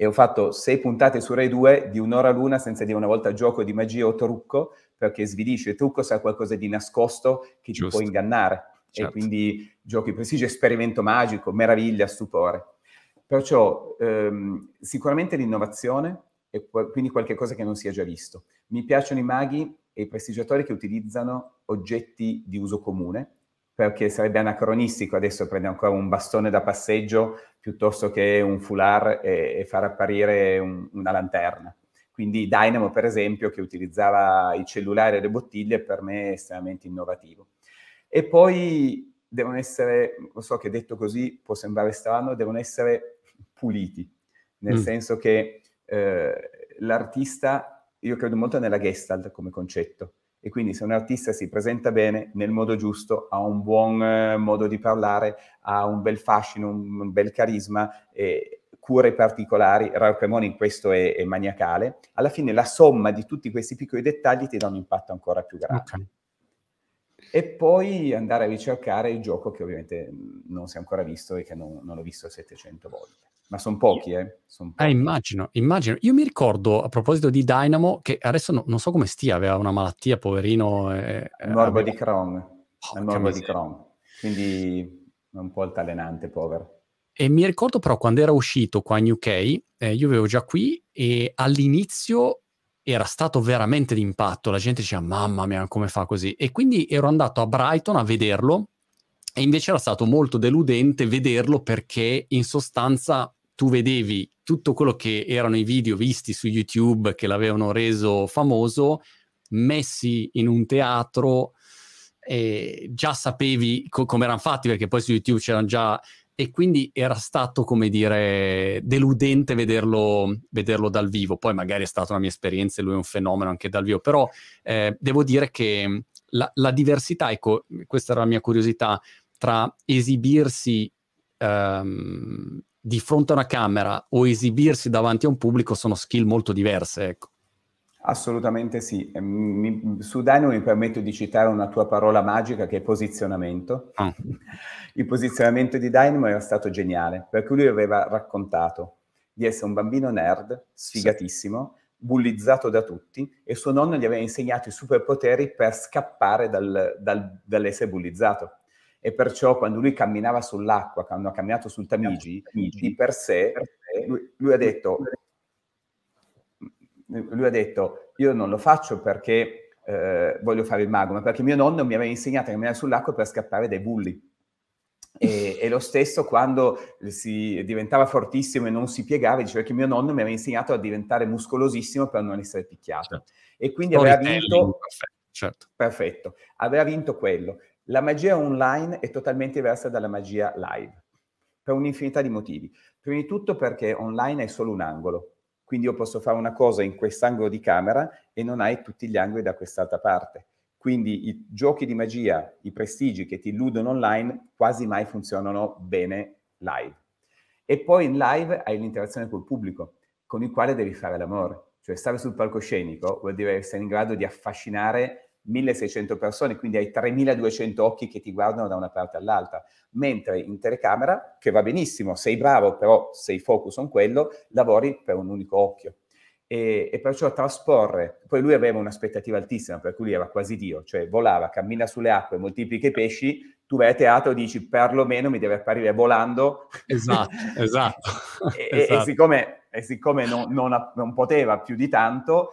E ho fatto 6 puntate su Rai 2 di un'ora l'una senza dire una volta gioco di magia o trucco, perché svilisce. Il trucco sarà qualcosa di nascosto che ti può ingannare. Certo. E quindi gioco di prestigio, esperimento magico, meraviglia, stupore. Perciò sicuramente l'innovazione, e quindi qualche cosa che non sia già visto. Mi piacciono i maghi e i prestigiatori che utilizzano oggetti di uso comune, perché sarebbe anacronistico adesso prendere ancora un bastone da passeggio piuttosto che un foulard e far apparire una lanterna. Quindi Dynamo, per esempio, che utilizzava i cellulari e le bottiglie, per me è estremamente innovativo. E poi devono essere, lo so che detto così può sembrare strano, devono essere puliti, nel senso che l'artista, io credo molto nella Gestalt come concetto, e quindi se un artista si presenta bene, nel modo giusto, ha un buon modo di parlare, ha un bel fascino, un bel carisma, cure particolari, Raul Cremona in questo è maniacale, alla fine la somma di tutti questi piccoli dettagli ti dà un impatto ancora più grande. Okay. E poi andare a ricercare il gioco che ovviamente non si è ancora visto e che non ho visto 700 volte. Ma sono pochi, Son pochi. Immagino. Io mi ricordo, a proposito di Dynamo, che adesso non so come stia, aveva una malattia, poverino. Morbo di Crohn. Quindi è un po' altalenante, povero. E mi ricordo però quando era uscito qua in UK, io avevo già qui, e all'inizio era stato veramente d'impatto. La gente diceva, mamma mia, come fa così? E quindi ero andato a Brighton a vederlo, e invece era stato molto deludente vederlo, perché in sostanza tu vedevi tutto quello che erano i video visti su YouTube che l'avevano reso famoso, messi in un teatro, e già sapevi come erano fatti, perché poi su YouTube c'erano già... E quindi era stato, come dire, deludente vederlo dal vivo. Poi magari è stata una mia esperienza e lui è un fenomeno anche dal vivo, però devo dire che la diversità, ecco, questa era la mia curiosità, tra esibirsi di fronte a una camera o esibirsi davanti a un pubblico sono skill molto diverse, ecco. Assolutamente sì. Su Dynamo mi permetto di citare una tua parola magica che è posizionamento. Ah. Il posizionamento di Dynamo era stato geniale, perché lui aveva raccontato di essere un bambino nerd, sfigatissimo, sì, bullizzato da tutti, e suo nonno gli aveva insegnato i superpoteri per scappare dall'essere bullizzato. E perciò quando lui camminava sull'acqua, quando ha camminato sul Tamigi, di per sé, lui ha detto... Lui ha detto, io non lo faccio perché voglio fare il mago, ma perché mio nonno mi aveva insegnato a camminare sull'acqua per scappare dai bulli. E lo stesso quando si diventava fortissimo e non si piegava, diceva che mio nonno mi aveva insegnato a diventare muscolosissimo per non essere picchiato. Certo. E quindi aveva vinto... Certo. Perfetto. Aveva vinto quello. La magia online è totalmente diversa dalla magia live, per un'infinità di motivi. Prima di tutto perché online è solo un angolo. Quindi io posso fare una cosa in quest'angolo di camera e non hai tutti gli angoli da quest'altra parte. Quindi i giochi di magia, i prestigi che ti illudono online, quasi mai funzionano bene live. E poi in live hai l'interazione col pubblico, con il quale devi fare l'amore. Cioè stare sul palcoscenico vuol dire essere in grado di affascinare 1600 persone, quindi hai 3200 occhi che ti guardano da una parte all'altra. Mentre in telecamera, che va benissimo, sei bravo, però sei focus on quello, lavori per un unico occhio. E perciò trasporre, poi lui aveva un'aspettativa altissima, per cui lui era quasi Dio, cioè volava, cammina sulle acque, moltiplica i pesci, tu vai a teatro e dici perlomeno mi deve apparire volando. Esatto, esatto. E siccome non poteva più di tanto,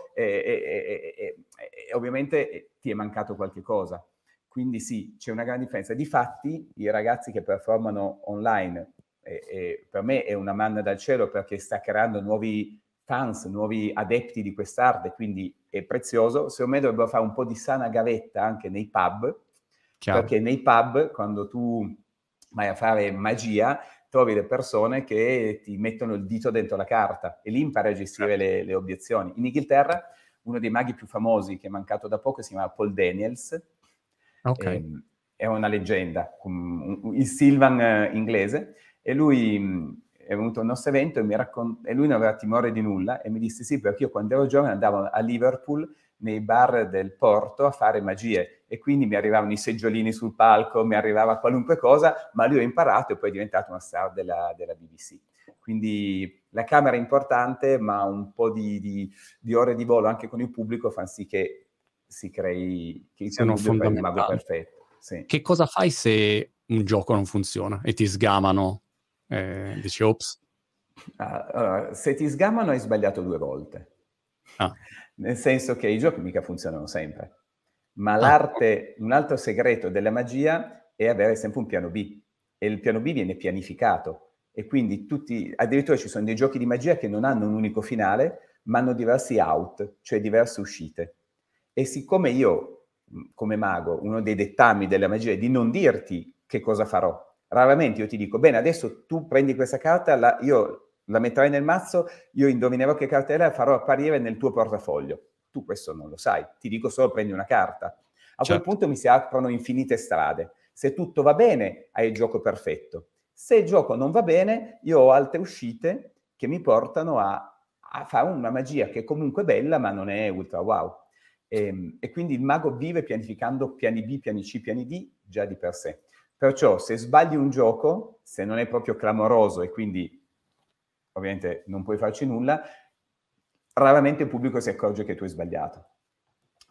ovviamente ti è mancato qualche cosa. Quindi sì, c'è una grande differenza. Difatti, i ragazzi che performano online, per me è una manna dal cielo perché sta creando nuovi fans, nuovi adepti di quest'arte, quindi è prezioso. Secondo me dovrebbero fare un po' di sana gavetta anche nei pub, chiaro, perché nei pub, quando tu vai a fare magia, trovi le persone che ti mettono il dito dentro la carta e lì impari a gestire le obiezioni. In Inghilterra, uno dei maghi più famosi, che è mancato da poco, si chiama Paul Daniels. Okay. È una leggenda, il Sylvan inglese, e lui è venuto al nostro evento e lui non aveva timore di nulla e mi disse sì, perché io quando ero giovane andavo a Liverpool nei bar del porto a fare magie e quindi mi arrivavano i seggiolini sul palco, mi arrivava qualunque cosa, ma lui ho imparato e poi è diventato una star della BBC. Quindi la camera è importante, ma un po' di ore di volo anche con il pubblico fa sì che si crei, che siano fondamentali. Perfetto, sì. Che cosa fai se un gioco non funziona e ti sgamano? Dici, ops. Allora, se ti sgamano hai sbagliato due volte. Ah. Nel senso che i giochi mica funzionano sempre. Ma l'arte, un altro segreto della magia è avere sempre un piano B. E il piano B viene pianificato. E quindi addirittura ci sono dei giochi di magia che non hanno un unico finale, ma hanno diversi out, cioè diverse uscite. E siccome io, come mago, uno dei dettami della magia è di non dirti che cosa farò. Raramente io ti dico, bene, adesso tu prendi questa carta, io la metterai nel mazzo, io indovinerò che carta è, la farò apparire nel tuo portafoglio. Tu questo non lo sai, ti dico solo prendi una carta. A quel punto mi si aprono infinite strade. Se tutto va bene, hai il gioco perfetto. Se il gioco non va bene, io ho altre uscite che mi portano a fare una magia che è comunque bella, ma non è ultra wow. E quindi il mago vive pianificando piani B, piani C, piani D già di per sé. Perciò se sbagli un gioco, se non è proprio clamoroso e quindi ovviamente non puoi farci nulla, raramente il pubblico si accorge che tu hai sbagliato.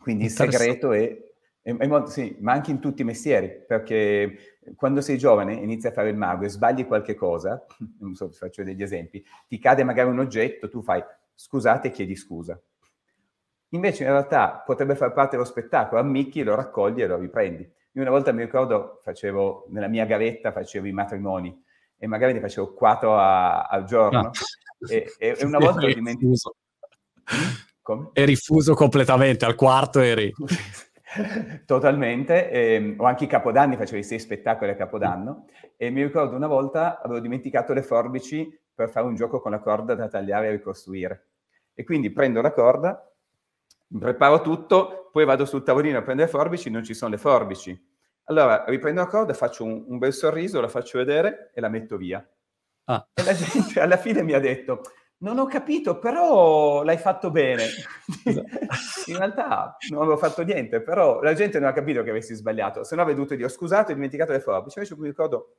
Quindi il segreto è molto, sì, ma anche in tutti i mestieri, perché quando sei giovane inizi a fare il mago e sbagli qualche cosa, non so, faccio degli esempi, ti cade magari un oggetto, tu fai scusate e chiedi scusa. Invece in realtà potrebbe far parte dello spettacolo, ammicchi, lo raccogli e lo riprendi. Io una volta mi ricordo, nella mia gavetta facevo i matrimoni e magari ne facevo 4 al giorno. No. E una volta eri rifuso. Come? Eri rifuso completamente, al quarto eri... Totalmente, o anche i capodanni, facevo i 6 spettacoli a Capodanno e mi ricordo una volta avevo dimenticato le forbici per fare un gioco con la corda da tagliare e ricostruire. E quindi prendo la corda, preparo tutto, poi vado sul tavolino a prendere forbici, non ci sono le forbici. Allora riprendo la corda, faccio un bel sorriso, la faccio vedere e la metto via. Ah. E la gente alla fine mi ha detto: non ho capito, però l'hai fatto bene. In realtà non avevo fatto niente, però la gente non ha capito che avessi sbagliato, se no avevo dovuto dire: ho scusato, ho dimenticato le forbici. Invece mi ricordo.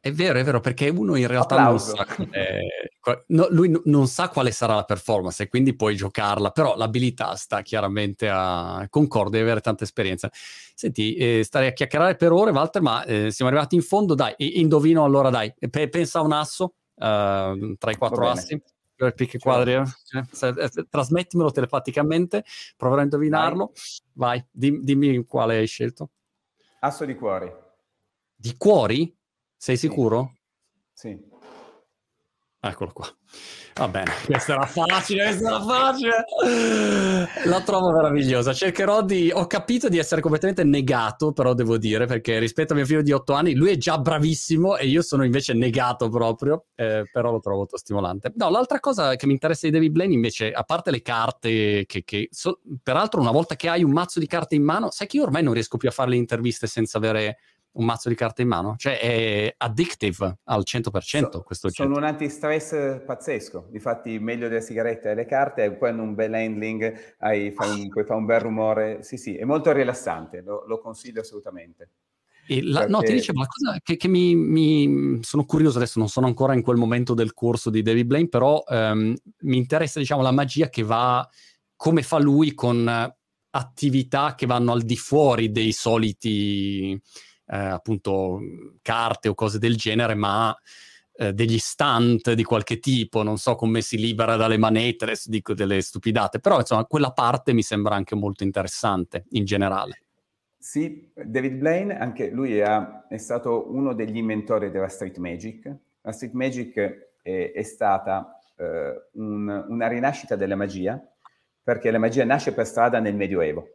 È vero, perché uno in realtà non sa, lui non sa quale sarà la performance e quindi puoi giocarla, però l'abilità sta chiaramente a concorde e avere tanta esperienza. Senti, starei a chiacchierare per ore, Walter, ma siamo arrivati in fondo, dai, indovino allora, dai, pensa a un asso tra i quattro assi, per picche quadri, trasmettimelo telepaticamente, proverò a indovinarlo, vai, dimmi quale hai scelto. Asso di cuori. Di cuori? Sei sicuro? Sì. Eccolo qua. Va bene, questa era facile, questa era facile. La trovo meravigliosa. Cercherò di... Ho capito di essere completamente negato, però devo dire, perché rispetto a mio figlio di 8 anni, lui è già bravissimo e io sono invece negato proprio, però lo trovo molto stimolante. No, l'altra cosa che mi interessa di David Blaine, invece, a parte le carte, che peraltro una volta che hai un mazzo di carte in mano, sai che io ormai non riesco più a fare le interviste senza avere... un mazzo di carte in mano, cioè è addictive al 100%. Questo sono un antistress pazzesco, difatti meglio delle sigarette e delle carte, poi hanno un bel handling, poi fa un bel rumore, sì, è molto rilassante, lo consiglio assolutamente. E perché... No, ti dicevo, la cosa che mi sono curioso adesso, non sono ancora in quel momento del corso di David Blaine, però mi interessa, diciamo, la magia che va, come fa lui con attività che vanno al di fuori dei soliti... appunto carte o cose del genere, ma degli stunt di qualche tipo, non so come si libera dalle manette, adesso dico delle stupidate, però insomma quella parte mi sembra anche molto interessante in generale. Sì, David Blaine, anche lui è stato uno degli inventori della Street Magic. La Street Magic è stata una rinascita della magia, perché la magia nasce per strada nel Medioevo,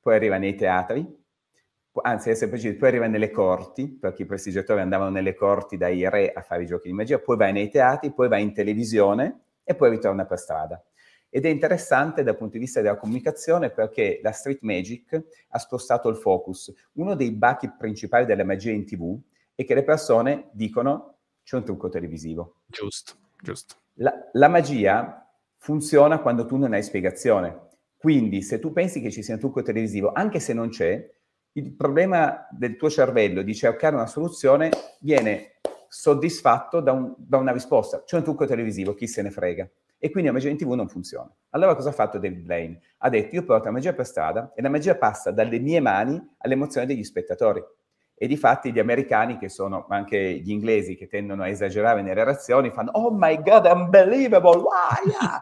poi arriva nei teatri, anzi, è semplice, poi arriva nelle corti, perché i prestigiatori andavano nelle corti dai re a fare i giochi di magia, poi va nei teatri, poi va in televisione e poi ritorna per strada. Ed è interessante dal punto di vista della comunicazione, perché la street magic ha spostato il focus. Uno dei bachi principali della magia in TV è che le persone dicono: c'è un trucco televisivo. Giusto. La magia funziona quando tu non hai spiegazione. Quindi se tu pensi che ci sia un trucco televisivo, anche se non c'è, il problema del tuo cervello di cercare una soluzione viene soddisfatto da una risposta. C'è un trucco televisivo, chi se ne frega. E quindi la magia in TV non funziona. Allora cosa ha fatto David Blaine? Ha detto: io porto la magia per strada e la magia passa dalle mie mani all'emozione degli spettatori. E difatti gli americani, che sono, ma anche gli inglesi, che tendono a esagerare nelle reazioni, fanno: oh my God, unbelievable, wow, yeah!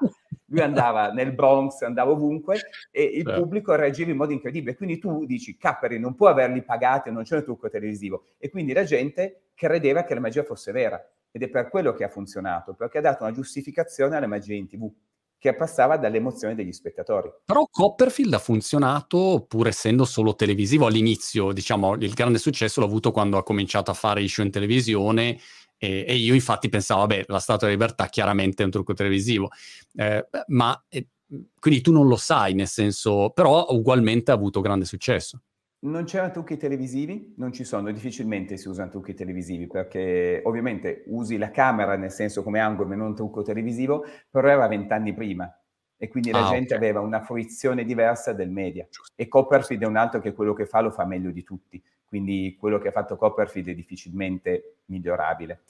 Lui andava nel Bronx, andava ovunque e il pubblico reagiva in modo incredibile. Quindi tu dici: Capperi, non può averli pagati, non c'è un trucco televisivo. E quindi la gente credeva che la magia fosse vera. Ed è per quello che ha funzionato, perché ha dato una giustificazione alla magia in TV, che passava dall'emozione degli spettatori. Però Copperfield ha funzionato pur essendo solo televisivo all'inizio. Diciamo, il grande successo l'ha avuto quando ha cominciato a fare i show in televisione. E io infatti pensavo, vabbè, la Statua della Libertà chiaramente è un trucco televisivo, quindi tu non lo sai, nel senso, però ugualmente ha avuto grande successo. Non c'erano trucchi televisivi? Non ci sono, difficilmente si usano trucchi televisivi, perché ovviamente usi la camera, nel senso, come angolo, ma non un trucco televisivo, però era 20 anni prima, e quindi la gente aveva una fruizione diversa del media. Giusto. E Copperfield è un altro che quello che fa lo fa meglio di tutti. Quindi quello che ha fatto Copperfield è difficilmente migliorabile.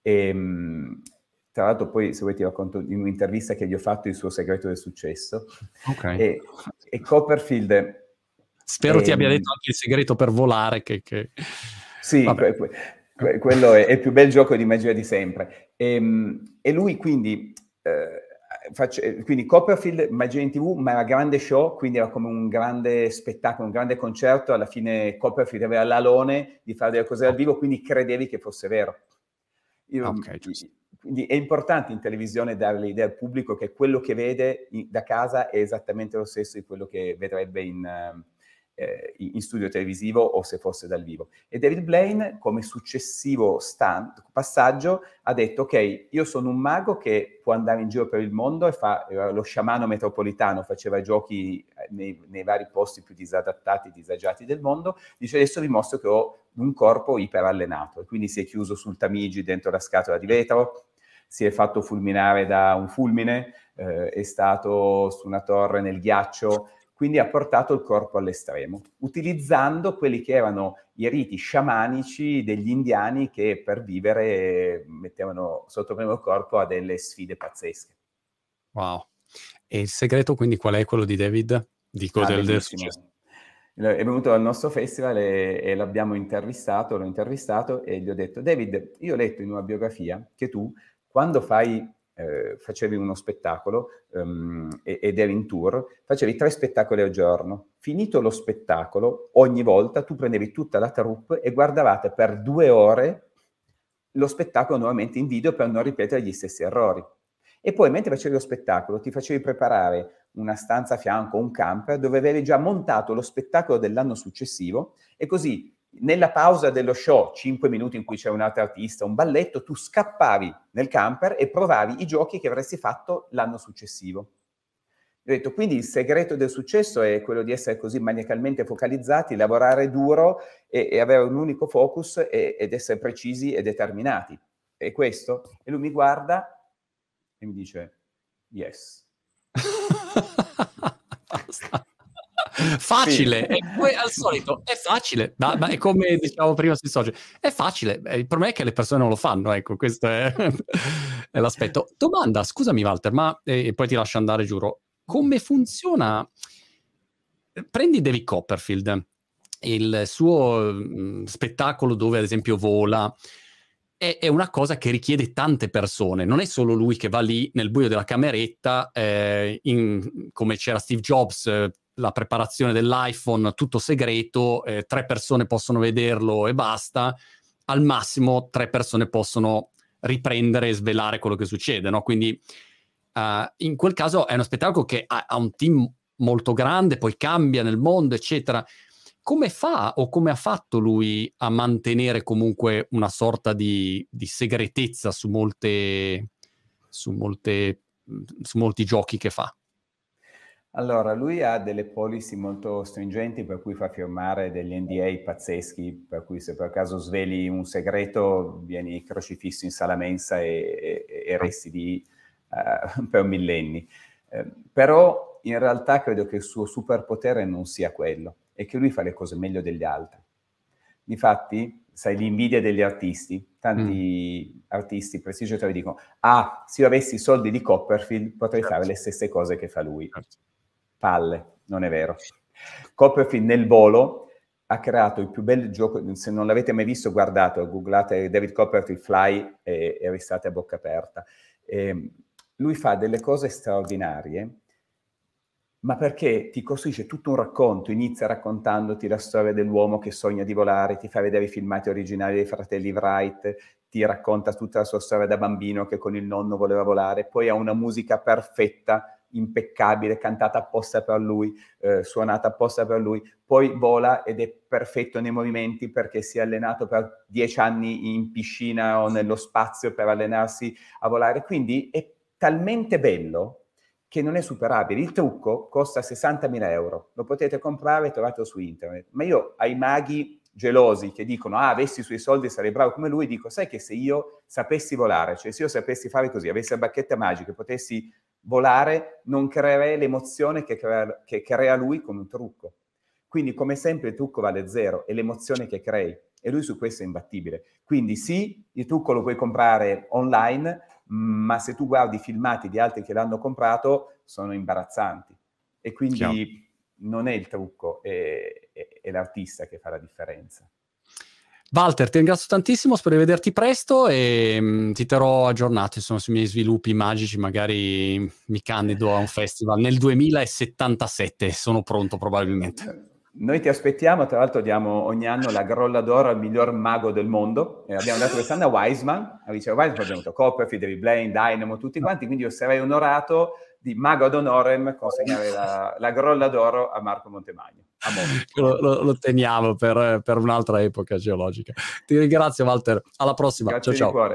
Tra l'altro poi, se vuoi, ti racconto in un'intervista che gli ho fatto il suo segreto del successo. Okay. E Copperfield... Spero ti abbia detto anche il segreto per volare. Sì, quello è il più bel gioco di magia di sempre. E lui quindi... Quindi Copperfield, magia in TV, ma era grande show, quindi era come un grande spettacolo, un grande concerto. Alla fine Copperfield aveva l'alone di fare delle cose dal vivo, quindi credevi che fosse vero. Quindi è importante in televisione dare l'idea al pubblico che quello che vede da casa è esattamente lo stesso di quello che vedrebbe in, in studio televisivo o se fosse dal vivo. E David Blaine, come successivo passaggio, ha detto: ok, io sono un mago che può andare in giro per il mondo e fa lo sciamano metropolitano, faceva giochi nei vari posti più disadattati, disagiati del mondo. Dice: adesso vi mostro che ho un corpo iperallenato. E quindi si è chiuso sul Tamigi dentro la scatola di vetro, si è fatto fulminare da un fulmine, è stato su una torre nel ghiaccio, quindi ha portato il corpo all'estremo, utilizzando quelli che erano i riti sciamanici degli indiani che per vivere mettevano sottoponevano il corpo a delle sfide pazzesche. Wow. E il segreto quindi qual è, quello di David? Dico del successo. È venuto al nostro festival e l'abbiamo intervistato, l'ho intervistato e gli ho detto: David, io ho letto in una biografia che tu quando facevi uno spettacolo ed eri in tour, facevi 3 spettacoli al giorno. Finito lo spettacolo, ogni volta tu prendevi tutta la troupe e guardavate per 2 ore lo spettacolo nuovamente in video per non ripetere gli stessi errori. E poi mentre facevi lo spettacolo ti facevi preparare una stanza a fianco, un camper, dove avevi già montato lo spettacolo dell'anno successivo e così nella pausa dello show, 5 minuti in cui c'è un altro artista, un balletto, tu scappavi nel camper e provavi i giochi che avresti fatto l'anno successivo. Ho detto, quindi il segreto del successo è quello di essere così maniacalmente focalizzati, lavorare duro e avere un unico focus ed essere precisi e determinati. E questo? E lui mi guarda e mi dice: yes. Facile, sì. Al solito è facile, ma è come diciamo prima sui social, è facile, il problema è che le persone non lo fanno, ecco, questo è l'aspetto. Domanda, scusami Walter, ma poi ti lascio andare, giuro, come funziona? Prendi David Copperfield, il suo spettacolo dove ad esempio vola, è una cosa che richiede tante persone, non è solo lui che va lì nel buio della cameretta, come c'era Steve Jobs, la preparazione dell'iPhone, tutto segreto, 3 persone possono vederlo e basta, al massimo 3 persone possono riprendere e svelare quello che succede, no? Quindi in quel caso è uno spettacolo che ha un team molto grande, poi cambia nel mondo, eccetera. Come fa o come ha fatto lui a mantenere comunque una sorta di segretezza su molti giochi che fa? Allora, lui ha delle policy molto stringenti per cui fa firmare degli NDA pazzeschi, per cui se per caso sveli un segreto vieni crocifisso in sala mensa e resti lì per millenni. Però in realtà credo che il suo superpotere non sia quello, è che lui fa le cose meglio degli altri. Difatti, sai, l'invidia degli artisti, tanti artisti prestigiosi dicono: ah, se io avessi i soldi di Copperfield potrei fare le stesse cose che fa lui. Palle, non è vero. Copperfield nel volo ha creato il più bel gioco, se non l'avete mai visto guardate, googlate David Copperfield Fly e restate a bocca aperta. Lui fa delle cose straordinarie, ma perché ti costruisce tutto un racconto, inizia raccontandoti la storia dell'uomo che sogna di volare, ti fa vedere i filmati originali dei fratelli Wright, ti racconta tutta la sua storia da bambino che con il nonno voleva volare, poi ha una musica perfetta, impeccabile, cantata apposta per lui, suonata apposta per lui, poi vola ed è perfetto nei movimenti perché si è allenato per 10 anni in piscina o nello spazio per allenarsi a volare, quindi è talmente bello che non è superabile. Il trucco costa 60.000 €, lo potete comprare e trovato su internet, ma io ai maghi gelosi che dicono: ah, avessi i suoi soldi sarei bravo come lui, dico: sai che se io sapessi volare, cioè se io sapessi fare così, avessi la bacchetta magica, potessi volare, non creerei l'emozione che crea lui con un trucco. Quindi come sempre il trucco vale 0, è l'emozione che crei, e lui su questo è imbattibile. Quindi sì, il trucco lo puoi comprare online, ma se tu guardi i filmati di altri che l'hanno comprato sono imbarazzanti, e quindi non è il trucco, è l'artista che fa la differenza. Walter, ti ringrazio tantissimo, spero di vederti presto e ti terrò aggiornato, insomma, sui miei sviluppi magici, magari mi candido a un festival nel 2077, sono pronto probabilmente. Noi ti aspettiamo, tra l'altro diamo ogni anno la Grolla d'Oro al miglior mago del mondo, abbiamo dato quest'anno a Wiseman, abbiamo avuto Copperfield, David Blaine, Dynamo, tutti quanti, quindi io sarei onorato di mago ad honorem consegnare la Grolla d'Oro a Marco Montemagno. lo teniamo per un'altra epoca geologica. Ti ringrazio Walter, alla prossima. Grazie, ciao ciao.